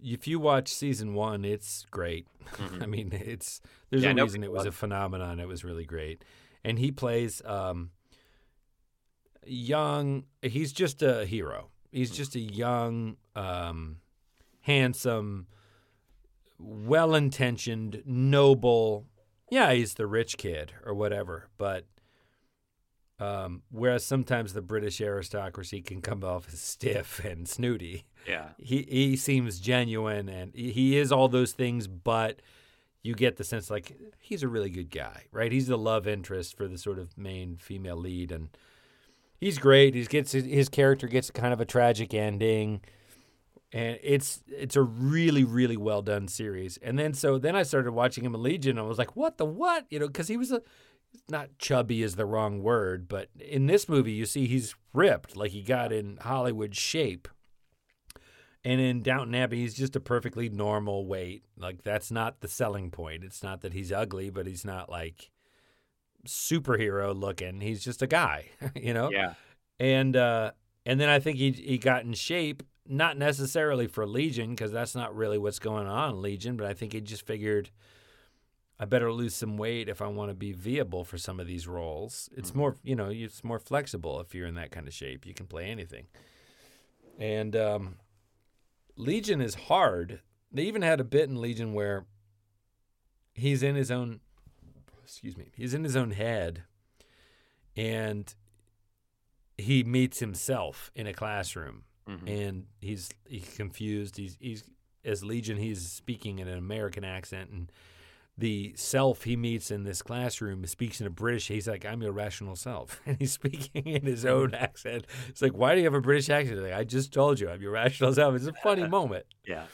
if you watch season one, it's great. Mm-hmm. I mean, it's there's yeah, no reason it was a phenomenon. It was really great, and he plays um, young. He's just a hero. He's just a young, um, handsome, well-intentioned, noble. Yeah, he's the rich kid or whatever. But um, whereas sometimes the British aristocracy can come off as stiff and snooty, yeah, he he seems genuine, and he is all those things. But you get the sense like he's a really good guy, right? He's the love interest for the sort of main female lead, and he's great. He gets his character gets kind of a tragic ending. And it's it's a really, really well done series. And then so then I started watching him in Legion. And I was like, what the what? You know, because he was a, not chubby is the wrong word. But in this movie, you see he's ripped, like he got in Hollywood shape. And in Downton Abbey, he's just a perfectly normal weight. Like, that's not the selling point. It's not that he's ugly, but he's not like superhero looking. He's just a guy, you know? Yeah. And, uh, and then I think he he got in shape. Not necessarily for Legion, because that's not really what's going on in Legion, but I think he just figured, I better lose some weight if I want to be viable for some of these roles. It's mm-hmm. more, you know, it's more flexible if you're in that kind of shape. You can play anything. And um, Legion is hard. They even had a bit in Legion where he's in his own, excuse me, he's in his own head, and he meets himself in a classroom. Mm-hmm. And he's he's confused. He's he's as Legion. He's speaking in an American accent, and the self he meets in this classroom speaks in a British. He's like, "I'm your rational self," and he's speaking in his own accent. It's like, "Why do you have a British accent?" Like, I just told you, I'm your rational self. It's a funny moment. Yeah,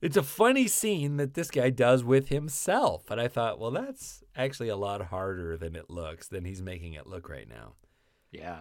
it's a funny scene that this guy does with himself. And I thought, well, that's actually a lot harder than it looks. Than he's making it look right now. Yeah.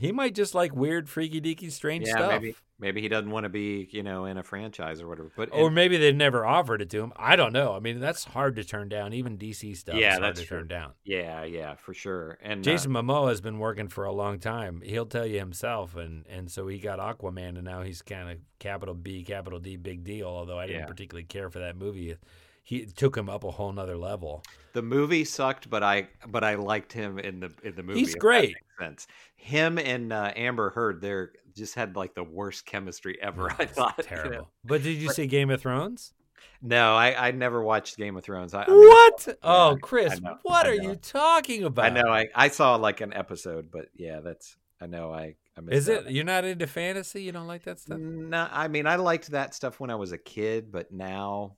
He might just like weird, freaky, deaky, strange yeah, stuff. Maybe, maybe he doesn't want to be, you know, in a franchise or whatever. But or maybe they've never offered it to him. I don't know. I mean, that's hard to turn down. Even D C stuff yeah, is hard that's to true. turn down. Yeah, yeah, for sure. And Jason uh, Momoa has been working for a long time. He'll tell you himself. And, and so he got Aquaman, and now he's kind of capital B, capital D, big deal, although I didn't yeah. particularly care for that movie. He took him up a whole nother level. The movie sucked, but I but I liked him in the in the movie. He's great. Sense. Him and uh, Amber Heard, they're just had like the worst chemistry ever. That's I thought terrible. You know? But did you but, see Game of Thrones? No, I, I never watched Game of Thrones. I, I mean, what? Yeah, oh, Chris, know, what are you talking about? I know. I, I saw like an episode, but yeah, that's I know. I. Is it? That. You're not into fantasy? You don't like that stuff? No, I mean I liked that stuff when I was a kid, but now.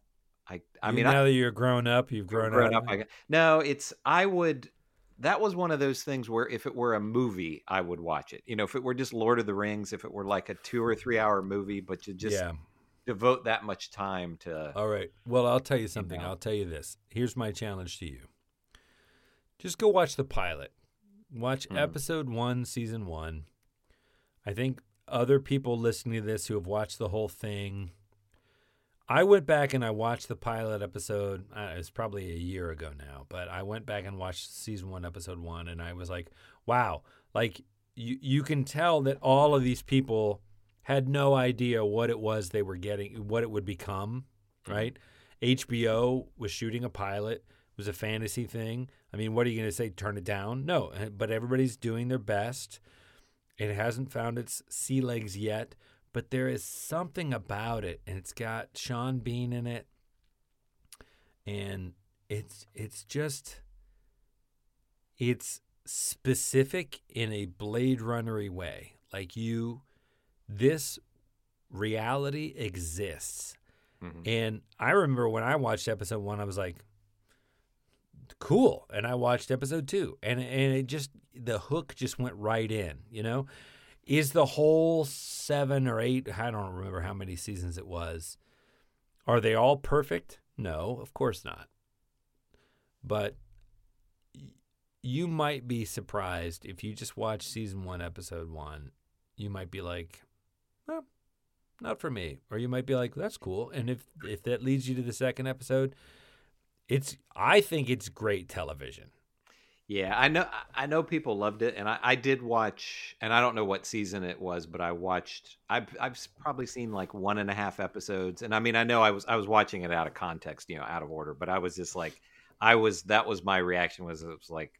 I, I mean, now I, that you're grown up, you've grown, grown up. up I, no, it's, I would, that was one of those things where if it were a movie, I would watch it. You know, if it were just Lord of the Rings, if it were like a two or three hour movie, but to just yeah. devote that much time to. All right. Well, I'll tell you something. You know. I'll tell you this. Here's my challenge to you. Just go watch the pilot. Watch mm. episode one, season one. I think other people listening to this who have watched the whole thing. I went back and I watched the pilot episode. Uh, it was probably a year ago now, but I went back and watched season one, episode one, and I was like, wow, like you, you can tell that all of these people had no idea what it was they were getting, what it would become, right? H B O was shooting a pilot. It was a fantasy thing. I mean, what are you going to say? Turn it down? No, but everybody's doing their best. It hasn't found its sea legs yet. But there is something about it, and it's got Sean Bean in it, and it's it's just it's specific in a Blade Runner-y way. Like you, this reality exists, Mm-hmm. And I remember when I watched episode one, I was like, cool. And I watched episode two, and and it just, the hook just went right in, you know? Is the whole seven or eight, I don't remember how many seasons it was, are they all perfect? No, of course not. But you might be surprised if you just watch season one, episode one. You might be like, well, not for me. Or you might be like, that's cool. And if, if that leads you to the second episode, it's I think it's great television. Yeah, I know I know people loved it, and I, I did watch, and I don't know what season it was, but I watched, I've, I've probably seen like one and a half episodes, and I mean, I know I was I was watching it out of context, you know, out of order, but I was just like, I was, that was my reaction, was it was like,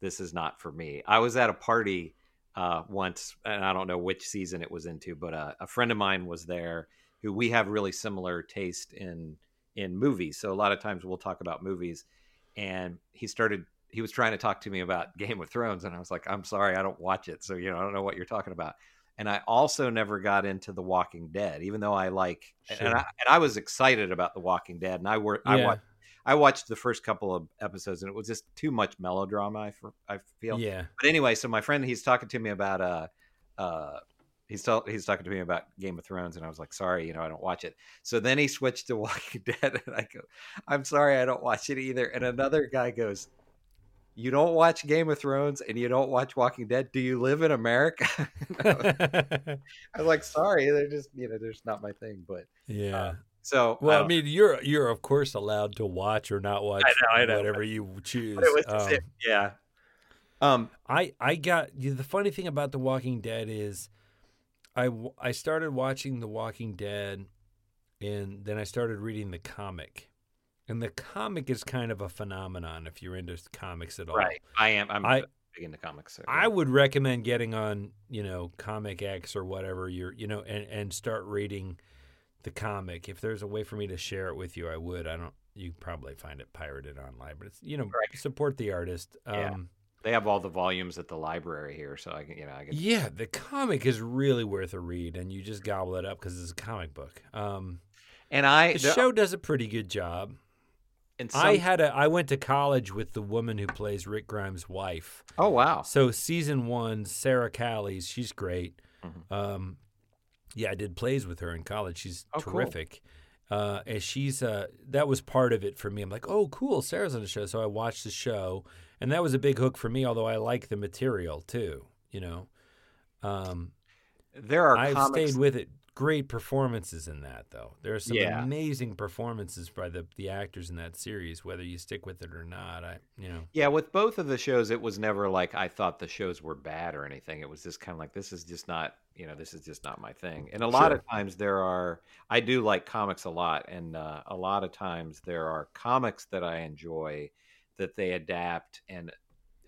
this is not for me. I was at a party uh, once, and I don't know which season it was into, but uh, a friend of mine was there who we have really similar taste in in movies, so a lot of times we'll talk about movies, and he started he was trying to talk to me about Game of Thrones. And I was like, I'm sorry, I don't watch it. So, you know, I don't know what you're talking about. And I also never got into The Walking Dead, even though I like, sure. and, I, and I was excited about The Walking Dead. And I were, yeah. I watched, I watched the first couple of episodes, and it was just too much melodrama. I, I feel. Yeah. But anyway, so my friend, he's talking to me about, uh, uh, He's, t- he's talking to me about Game of Thrones, and I was like, sorry, you know, I don't watch it. So then he switched to Walking Dead, and I go, I'm sorry, I don't watch it either. And another guy goes, you don't watch Game of Thrones and you don't watch Walking Dead. Do you live in America? I, was, I was like, sorry, they're just, you know, there's not my thing, but yeah. Uh, so, well, I, I mean, you're, you're of course allowed to watch or not watch I know, I know, whatever but, you choose. It was um, it. Yeah. Um, I, I got the funny thing about The Walking Dead is I, I started watching The Walking Dead, and then I started reading the comic. And the comic is kind of a phenomenon if you're into comics at all. Right. I am. I'm I, big into comics. So, yeah. I would recommend getting on, you know, Comic X or whatever you're, you know, and, and start reading the comic. If there's a way for me to share it with you, I would. I don't, you probably find it pirated online, but it's, you know, right. Support the artist. Yeah. Um, they have all the volumes at the library here. So I can, you know, I can. Yeah. The comic is really worth a read, and you just gobble it up because it's a comic book. Um, and I, the, the show does a pretty good job. And some... I had a. I went to college with the woman who plays Rick Grimes' wife. Oh wow! So season one, Sarah Callies, she's great. Mm-hmm. Um, yeah, I did plays with her in college. She's oh, terrific. Cool. Uh, and she's uh, that was part of it for me. I'm like, oh, cool, Sarah's on the show. So I watched the show, and that was a big hook for me. Although I like the material too, you know. Um, there are. I've comics... stayed with it. Great performances in that, though. There are some yeah. amazing performances by the the actors in that series, whether you stick with it or not. I, you know. Yeah, with both of the shows, it was never like I thought the shows were bad or anything. It was just kind of like, this is just not, you know, this is just not my thing. And a lot sure. of times there are, I do like comics a lot, and uh, a lot of times there are comics that I enjoy that they adapt, and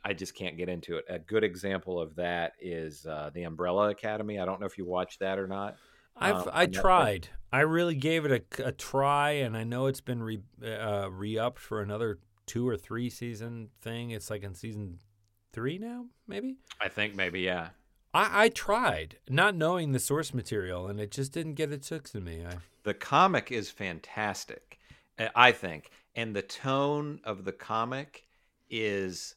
I just can't get into it. A good example of that is uh, the Umbrella Academy. I don't know if you watched that or not. I've, I tried. I really gave it a, a try, and I know it's been re, uh, re-upped for another two or three season thing. It's like in season three now, maybe? I think maybe, yeah. I, I tried, not knowing the source material, and it just didn't get its hooks in me. I... The comic is fantastic, I think, and the tone of the comic is...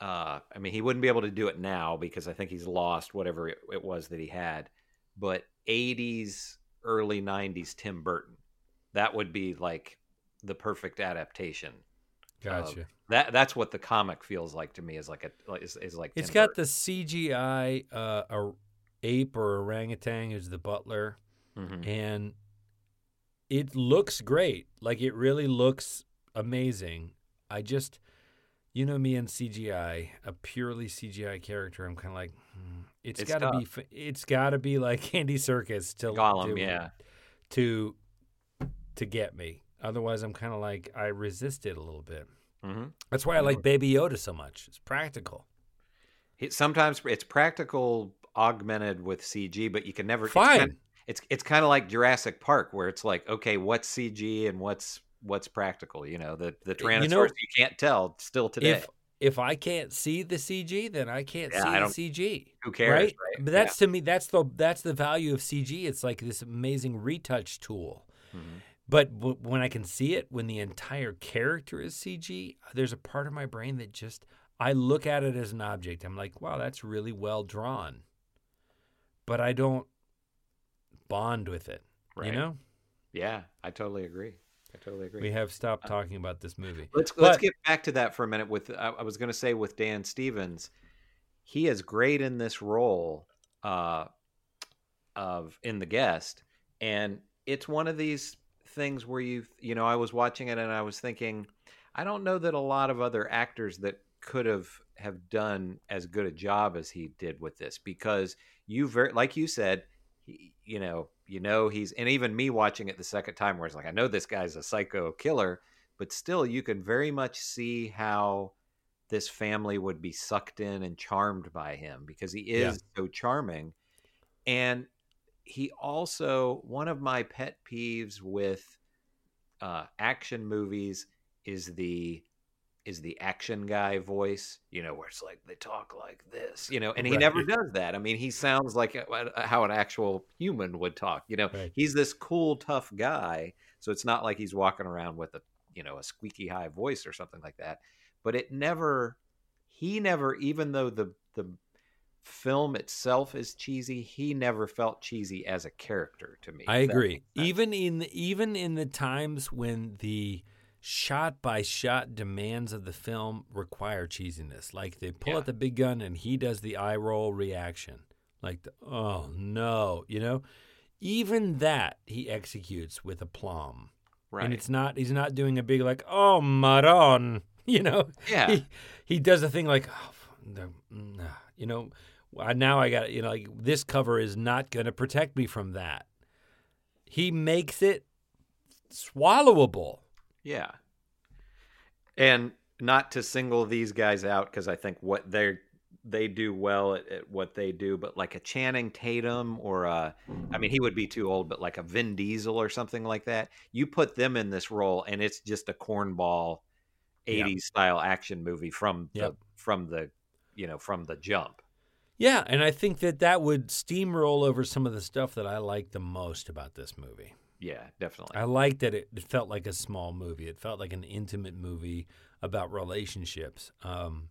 Uh, I mean, he wouldn't be able to do it now because I think he's lost whatever it, it was that he had, but... eighties, early nineties Tim Burton. That would be like the perfect adaptation. Gotcha. That that's what the comic feels like to me, is like a is, is like Tim It's got Burton. The C G I uh a ape or orangutan is the butler, mm-hmm. and it looks great. Like it really looks amazing. I just, you know me and C G I, a purely C G I character, I'm kind of like, hmm, it's, it's gotta tough. be, it's gotta be like Andy Serkis to Gollum, to, yeah, to to get me. Otherwise, I'm kind of like, I resist it a little bit. Mm-hmm. That's why I like Baby Yoda so much. It's practical. It, sometimes it's practical augmented with C G, but you can never fine. It's kind of, it's, it's kind of like Jurassic Park, where it's like, okay, what's C G and what's what's practical, you know, the the Tyrannosaurus, you know, you can't tell still today. If, if I can't see the C G, then I can't yeah, see I the C G. Who cares? Right? right? But that's yeah. to me, that's the that's the value of C G. It's like this amazing retouch tool. Mm-hmm. But w- when I can see it, when the entire character is C G, there's a part of my brain that just, I look at it as an object. I'm like, wow, that's really well drawn. But I don't bond with it, right. You know? Yeah, I totally agree. I totally agree. We have stopped talking um, about this movie. Let's but, let's get back to that for a minute. With I, I was going to say with Dan Stevens, he is great in this role uh, of in The Guest, and it's one of these things where you you know I was watching it and I was thinking, I don't know that a lot of other actors that could have have done as good a job as he did with this, because you very like you said, he, you know. You know, he's, and even me watching it the second time where it's like, I know this guy's a psycho killer, but still you can very much see how this family would be sucked in and charmed by him, because he is yeah. so charming. And he also, one of my pet peeves with uh, action movies is the, is the action guy voice, you know, where it's like, they talk like this, you know, and he right. never does that. I mean, he sounds like a, a, how an actual human would talk, you know, right. he's this cool, tough guy. So it's not like he's walking around with a, you know, a squeaky high voice or something like that, but it never, he never, even though the, the film itself is cheesy, he never felt cheesy as a character to me. I agree. Even in, the, even in the times when the, shot by shot demands of the film require cheesiness. Like they pull yeah. out the big gun and he does the eye roll reaction. Like, the, oh no, you know, even that he executes with aplomb. Right. And it's not, he's not doing a big like, oh, maron, you know? Yeah. He, he does a thing like, oh, you know, now I got, you know, like this cover is not going to protect me from that. He makes it swallowable. Yeah. And not to single these guys out, because I think what they they do well at, at what they do, but like a Channing Tatum or a, I mean, he would be too old, but like a Vin Diesel or something like that. You put them in this role and it's just a cornball eighties yep. style action movie from the, yep. from the, you know, from the jump. Yeah. And I think that that would steamroll over some of the stuff that I like the most about this movie. Yeah, definitely. I like that it, it felt like a small movie. It felt like an intimate movie about relationships. Um,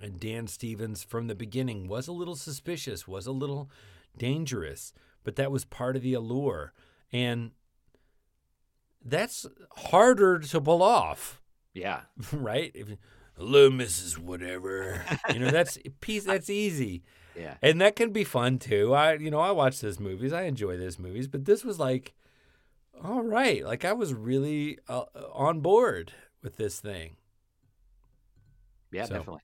and Dan Stevens, from the beginning, was a little suspicious, was a little dangerous, but that was part of the allure. And that's harder to pull off. Yeah. Right? If, hello, Missus Whatever. You know, that's piece. That's easy. Yeah. And that can be fun, too. I, you know, I watch those movies. I enjoy those movies. But this was like... All right. Like I was really uh, on board with this thing. Yeah, so, definitely.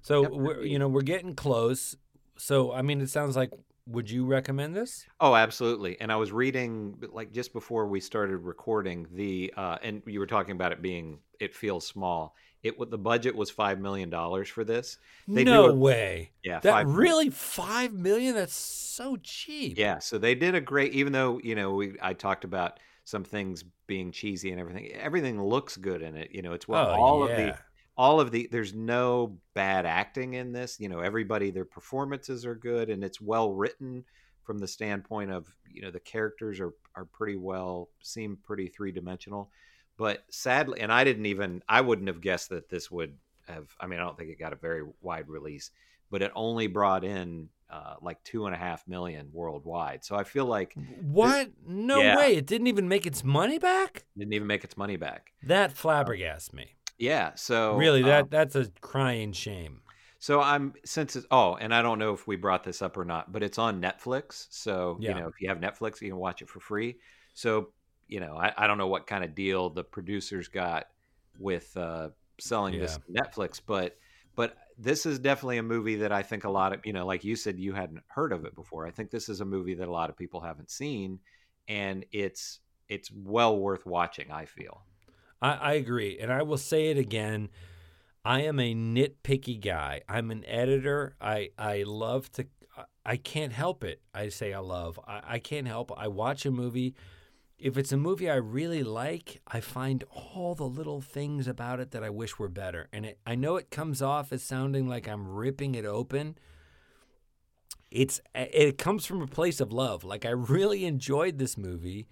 So, definitely. We're, you know, we're getting close. So, I mean, it sounds like, would you recommend this? Oh, absolutely. And I was reading like just before we started recording the, uh, and you were talking about it being, it feels small. It the budget was five million dollars for this. They no do a, way. Yeah. That five really five million dollars? That's so cheap. Yeah. So they did a great, even though, you know, we, I talked about some things being cheesy and everything, everything looks good in it. You know, it's what oh, all yeah. of the, all of the, there's no bad acting in this, you know, everybody, their performances are good and it's well written from the standpoint of, you know, the characters are, are pretty well, seem pretty three dimensional. But sadly, and I didn't even, I wouldn't have guessed that this would have, I mean, I don't think it got a very wide release, but it only brought in uh, like two and a half million worldwide. So I feel like. What? This, no yeah. way. It didn't even make its money back? Didn't even make its money back. That flabbergasted um, me. Yeah. So. Really, that um, that's a crying shame. So I'm, since it's, oh, and I don't know if we brought this up or not, but it's on Netflix. So, yeah. you know, if you have Netflix, you can watch it for free. So. You know, I, I don't know what kind of deal the producers got with uh, selling yeah. this to Netflix, but but this is definitely a movie that I think a lot of, you know, like you said, you hadn't heard of it before. I think this is a movie that a lot of people haven't seen, and it's it's well worth watching, I feel. I, I agree, and I will say it again. I am a nitpicky guy. I'm an editor. I, I love to, I can't help it. I say I love. I, I can't help. I watch a movie. If it's a movie I really like, I find all the little things about it that I wish were better. And it, I know it comes off as sounding like I'm ripping it open. It's it comes from a place of love. Like I really enjoyed this movie,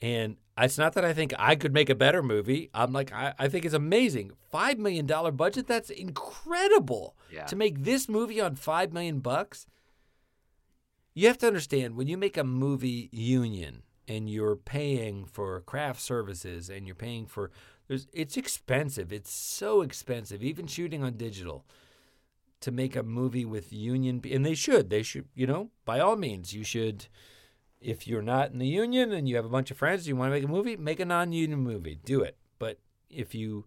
And it's not that I think I could make a better movie. I'm like, I, I think it's amazing. five million dollars budget, that's incredible. Yeah. To make this movie on five million dollars bucks. You have to understand, when you make a movie union and you're paying for craft services and you're paying for – there's it's expensive. It's so expensive, even shooting on digital, to make a movie with union – and they should. They should – you know, by all means, you should – if you're not in the union and you have a bunch of friends, you want to make a movie, make a non-union movie. Do it. But if you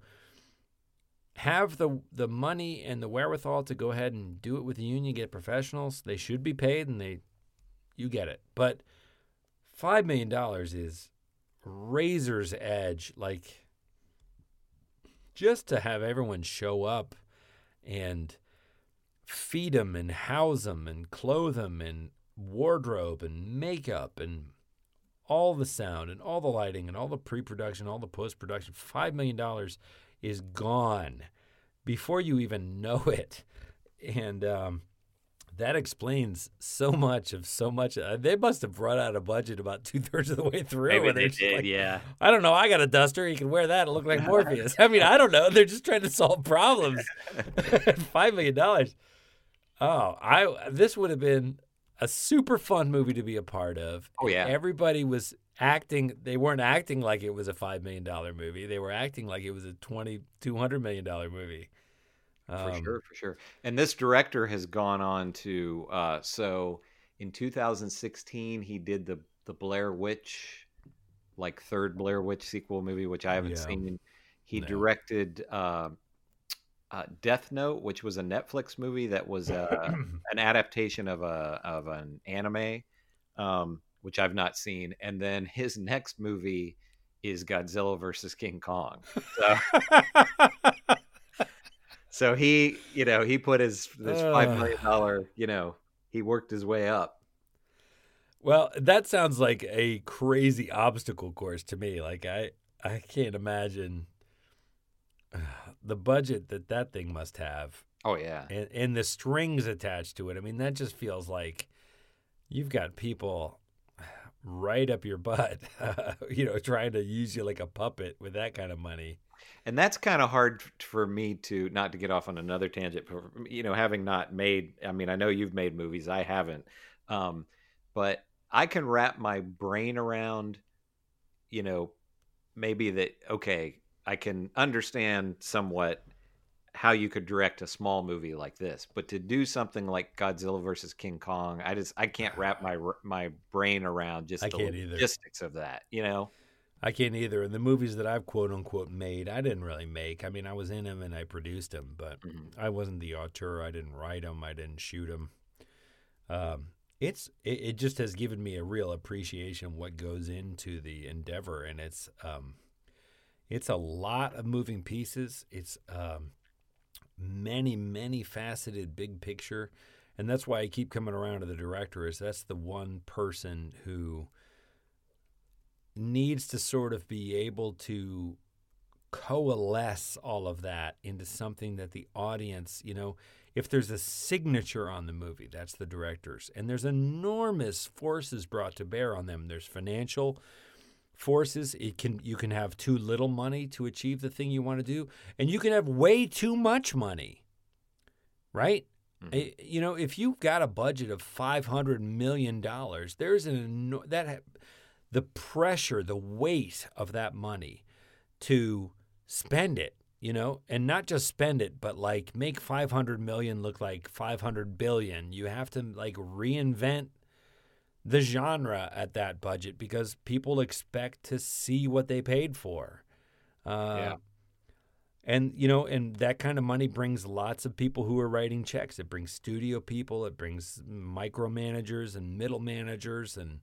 have the the money and the wherewithal to go ahead and do it with the union, get professionals, they should be paid and they you get it. But five million dollars is razor's edge. Like, just to have everyone show up and feed them and house them and clothe them and wardrobe and makeup and all the sound and all the lighting and all the pre-production, all the post-production, five million dollars is gone before you even know it. And um, that explains so much of so much. Uh, they must have run out of budget about two-thirds of the way through. Maybe they did, like, yeah. I don't know. I got a duster. You can wear that and look like Morpheus. I mean, I don't know. They're just trying to solve problems. five million dollars. Oh, I this would have been... a super fun movie to be a part of. Oh, yeah. Everybody was acting. They weren't acting like it was a five million dollars movie. They were acting like it was a twenty, two hundred million dollars movie. Um, for sure, for sure. And this director has gone on to, uh, so in two thousand sixteen, he did the, the Blair Witch, like third Blair Witch sequel movie, which I haven't yeah. seen. He no. directed uh, Uh, Death Note, which was a Netflix movie that was uh, an adaptation of a of an anime, um, which I've not seen. And then his next movie is Godzilla versus King Kong. So, so he, you know, he put his this five million dollar, you know, he worked his way up. Well, that sounds like a crazy obstacle course to me. Like I, I can't imagine the budget that that thing must have. Oh, yeah. And, and the strings attached to it. I mean, that just feels like you've got people right up your butt, uh, you know, trying to use you like a puppet with that kind of money. And that's kind of hard for me to, not to get off on another tangent, but, you know, having not made, I mean, I know you've made movies. I haven't. Um, but I can wrap my brain around, you know, maybe that, okay, I can understand somewhat how you could direct a small movie like this, but to do something like Godzilla versus King Kong, I just I can't wrap my my brain around just I the logistics either. Of that, you know. I can't either. And the movies that I've quote unquote made, I didn't really make. I mean, I was in them and I produced them, but mm-hmm. I wasn't the auteur. I didn't write them. I didn't shoot them. Um, it's it, it just has given me a real appreciation of what goes into the endeavor, and it's. Um, It's a lot of moving pieces. It's um, many, many faceted big picture. And that's why I keep coming around to the director, is that's the one person who needs to sort of be able to coalesce all of that into something that the audience, you know, if there's a signature on the movie, that's the director's. And there's enormous forces brought to bear on them. There's financial forces. It can you can have too little money to achieve the thing you want to do, and you can have way too much money, right? Mm-hmm. I, you know, if you've got a budget of five hundred million dollars, there's an that the pressure, the weight of that money to spend it, you know, and not just spend it, but like make five hundred million look like five hundred billion. You have to like reinvent the genre at that budget because people expect to see what they paid for. Uh, yeah. And, you know, and that kind of money brings lots of people who are writing checks. It brings studio people. It brings micromanagers and middle managers and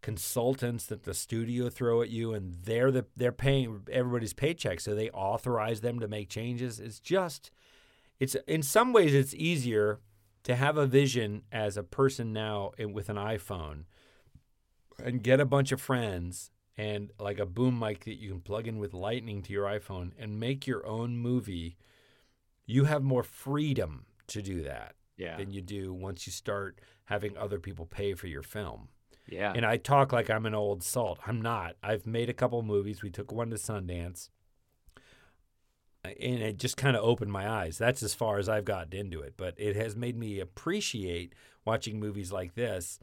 consultants that the studio throw at you, and they're the, they're paying everybody's paycheck, so they authorize them to make changes. It's just, it's in some ways it's easier to have a vision as a person now with an iPhone and get a bunch of friends and like a boom mic that you can plug in with lightning to your iPhone and make your own movie, you have more freedom to do that yeah. than you do once you start having other people pay for your film. Yeah. And I talk like I'm an old salt. I'm not. I've made a couple movies. We took one to Sundance. And it just kind of opened my eyes. That's as far as I've gotten into it. But it has made me appreciate watching movies like this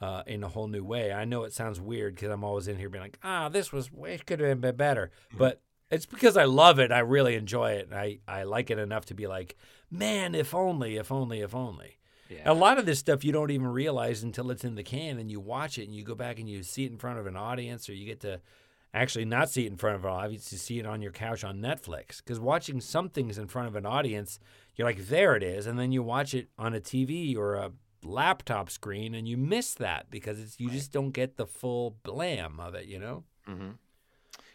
uh, in a whole new way. I know it sounds weird because I'm always in here being like, ah, this was way could have been better. But it's because I love it. I really enjoy it. And I, I like it enough to be like, man, if only, if only, if only. Yeah. A lot of this stuff you don't even realize until it's in the can and you watch it and you go back and you see it in front of an audience, or you get to actually not see it in front of an audience, you see it on your couch on Netflix. Because watching some things in front of an audience, you're like, there it is. And then you watch it on a T V or a laptop screen and you miss that because it's you right. just don't get the full blam of it, you know? Mm-hmm.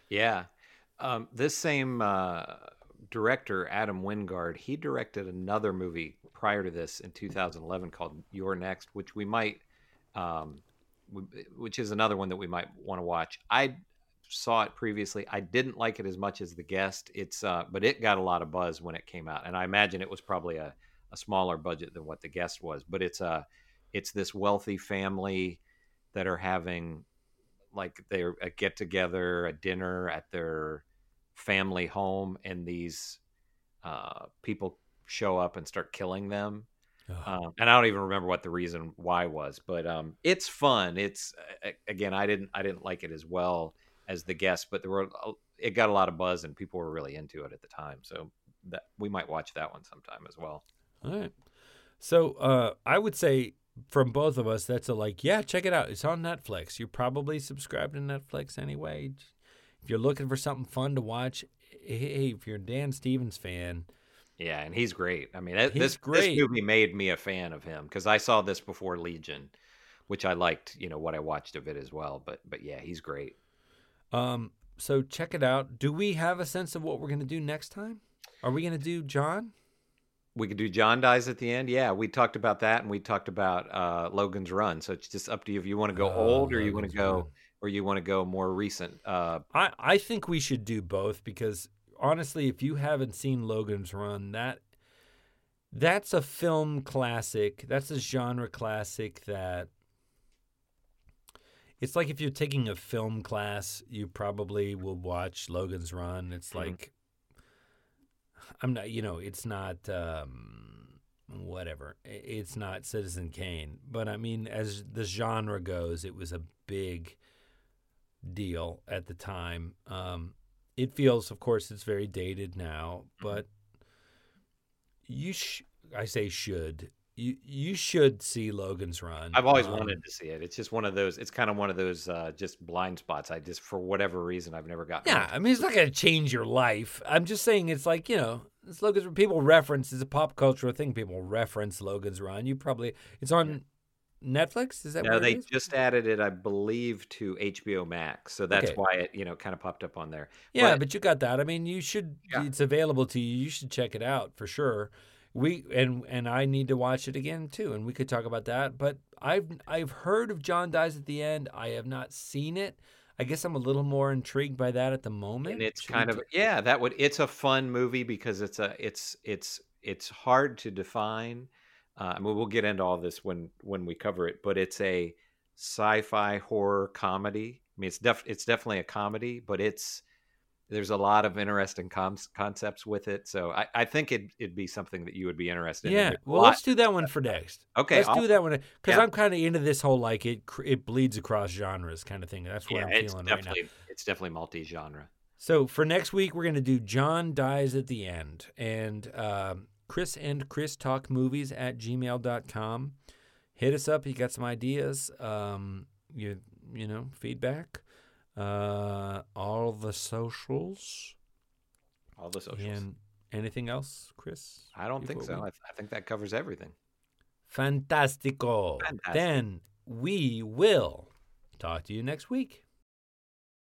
Yeah. Um, this same uh, director, Adam Wingard, he directed another movie prior to this in two thousand eleven called Your Next, which we might, um, which is another one that we might want to watch. I saw it previously. I didn't like it as much as The Guest. It's, uh, but it got a lot of buzz when it came out. And I imagine it was probably a, a smaller budget than what The Guest was, but it's a, it's this wealthy family that are having like they're a get together, a dinner at their family home. And these, uh, people show up and start killing them. Oh. Um, and I don't even remember what the reason why was, but, um, it's fun. It's uh, again, I didn't, I didn't like it as well as The Guest, but there were, it got a lot of buzz and people were really into it at the time. So that we might watch that one sometime as well. All right. So, uh, I would say from both of us, that's a like, yeah, check it out. It's on Netflix. You're probably subscribed to Netflix anyway. If you're looking for something fun to watch, hey, if you're a Dan Stevens fan. Yeah, and he's great. I mean, that, this, great. this movie made me a fan of him because I saw this before Legion, which I liked, you know, what I watched of it as well. But but yeah, he's great. Um, so check it out. Do we have a sense of what we're going to do next time? Are we going to do John? We could do John Dies at the End. Yeah, we talked about that, and we talked about uh, Logan's Run. So it's just up to you if you want to go uh, old, or Logan's you want to go, Run. or you want to go more recent. Uh, I I think we should do both because honestly, if you haven't seen Logan's Run, that that's a film classic. That's a genre classic. That it's like if you're taking a film class, you probably will watch Logan's Run. It's mm-hmm. like. I'm not, you know, it's not, um, whatever. It's not Citizen Kane. But, I mean, as the genre goes, it was a big deal at the time. Um, it feels, of course, it's very dated now. But you sh- I say should. You you should see Logan's Run. I've always um, wanted to see it. It's just one of those. It's kind of one of those uh, just blind spots. I just for whatever reason I've never gotten. Yeah, I mean it's not going to change your life. I'm just saying it's like you know it's Logan's Run. People reference it's a pop cultural thing. People reference Logan's Run. You probably it's on yeah. Netflix. Is that no? Where they it is? Just added it, I believe, to H B O Max. So that's okay. why it you know kind of popped up on there. Yeah, but, but you got that. I mean, you should. Yeah. It's available to you. You should check it out for sure. We and and I need to watch it again too, and we could talk about that. But I've I've heard of John Dies at the End. I have not seen it. I guess I'm a little more intrigued by that at the moment. And it's Should kind of t- yeah, that would it's a fun movie because it's a it's it's it's hard to define. Uh, I mean, we'll get into all this when when we cover it. But it's a sci-fi horror comedy. I mean, it's def it's definitely a comedy, but it's. There's a lot of interesting com- concepts with it. So I, I think it, it'd be something that you would be interested yeah. in. Yeah, well, let's do that one for next. Okay. Let's I'll, do that one. Because yeah. I'm kind of into this whole, like, it it bleeds across genres kind of thing. That's what yeah, I'm feeling right now. It's definitely multi-genre. So for next week, we're going to do John Dies at the End. And um, Chris and Chris Talk Movies at gmail dot com. Hit us up. You got some ideas, um, you, you know, feedback. Uh, all the socials, all the socials, and anything else, Chris? I don't think so. I, th- I think that covers everything. Fantastico. Fantastic. Then we will talk to you next week.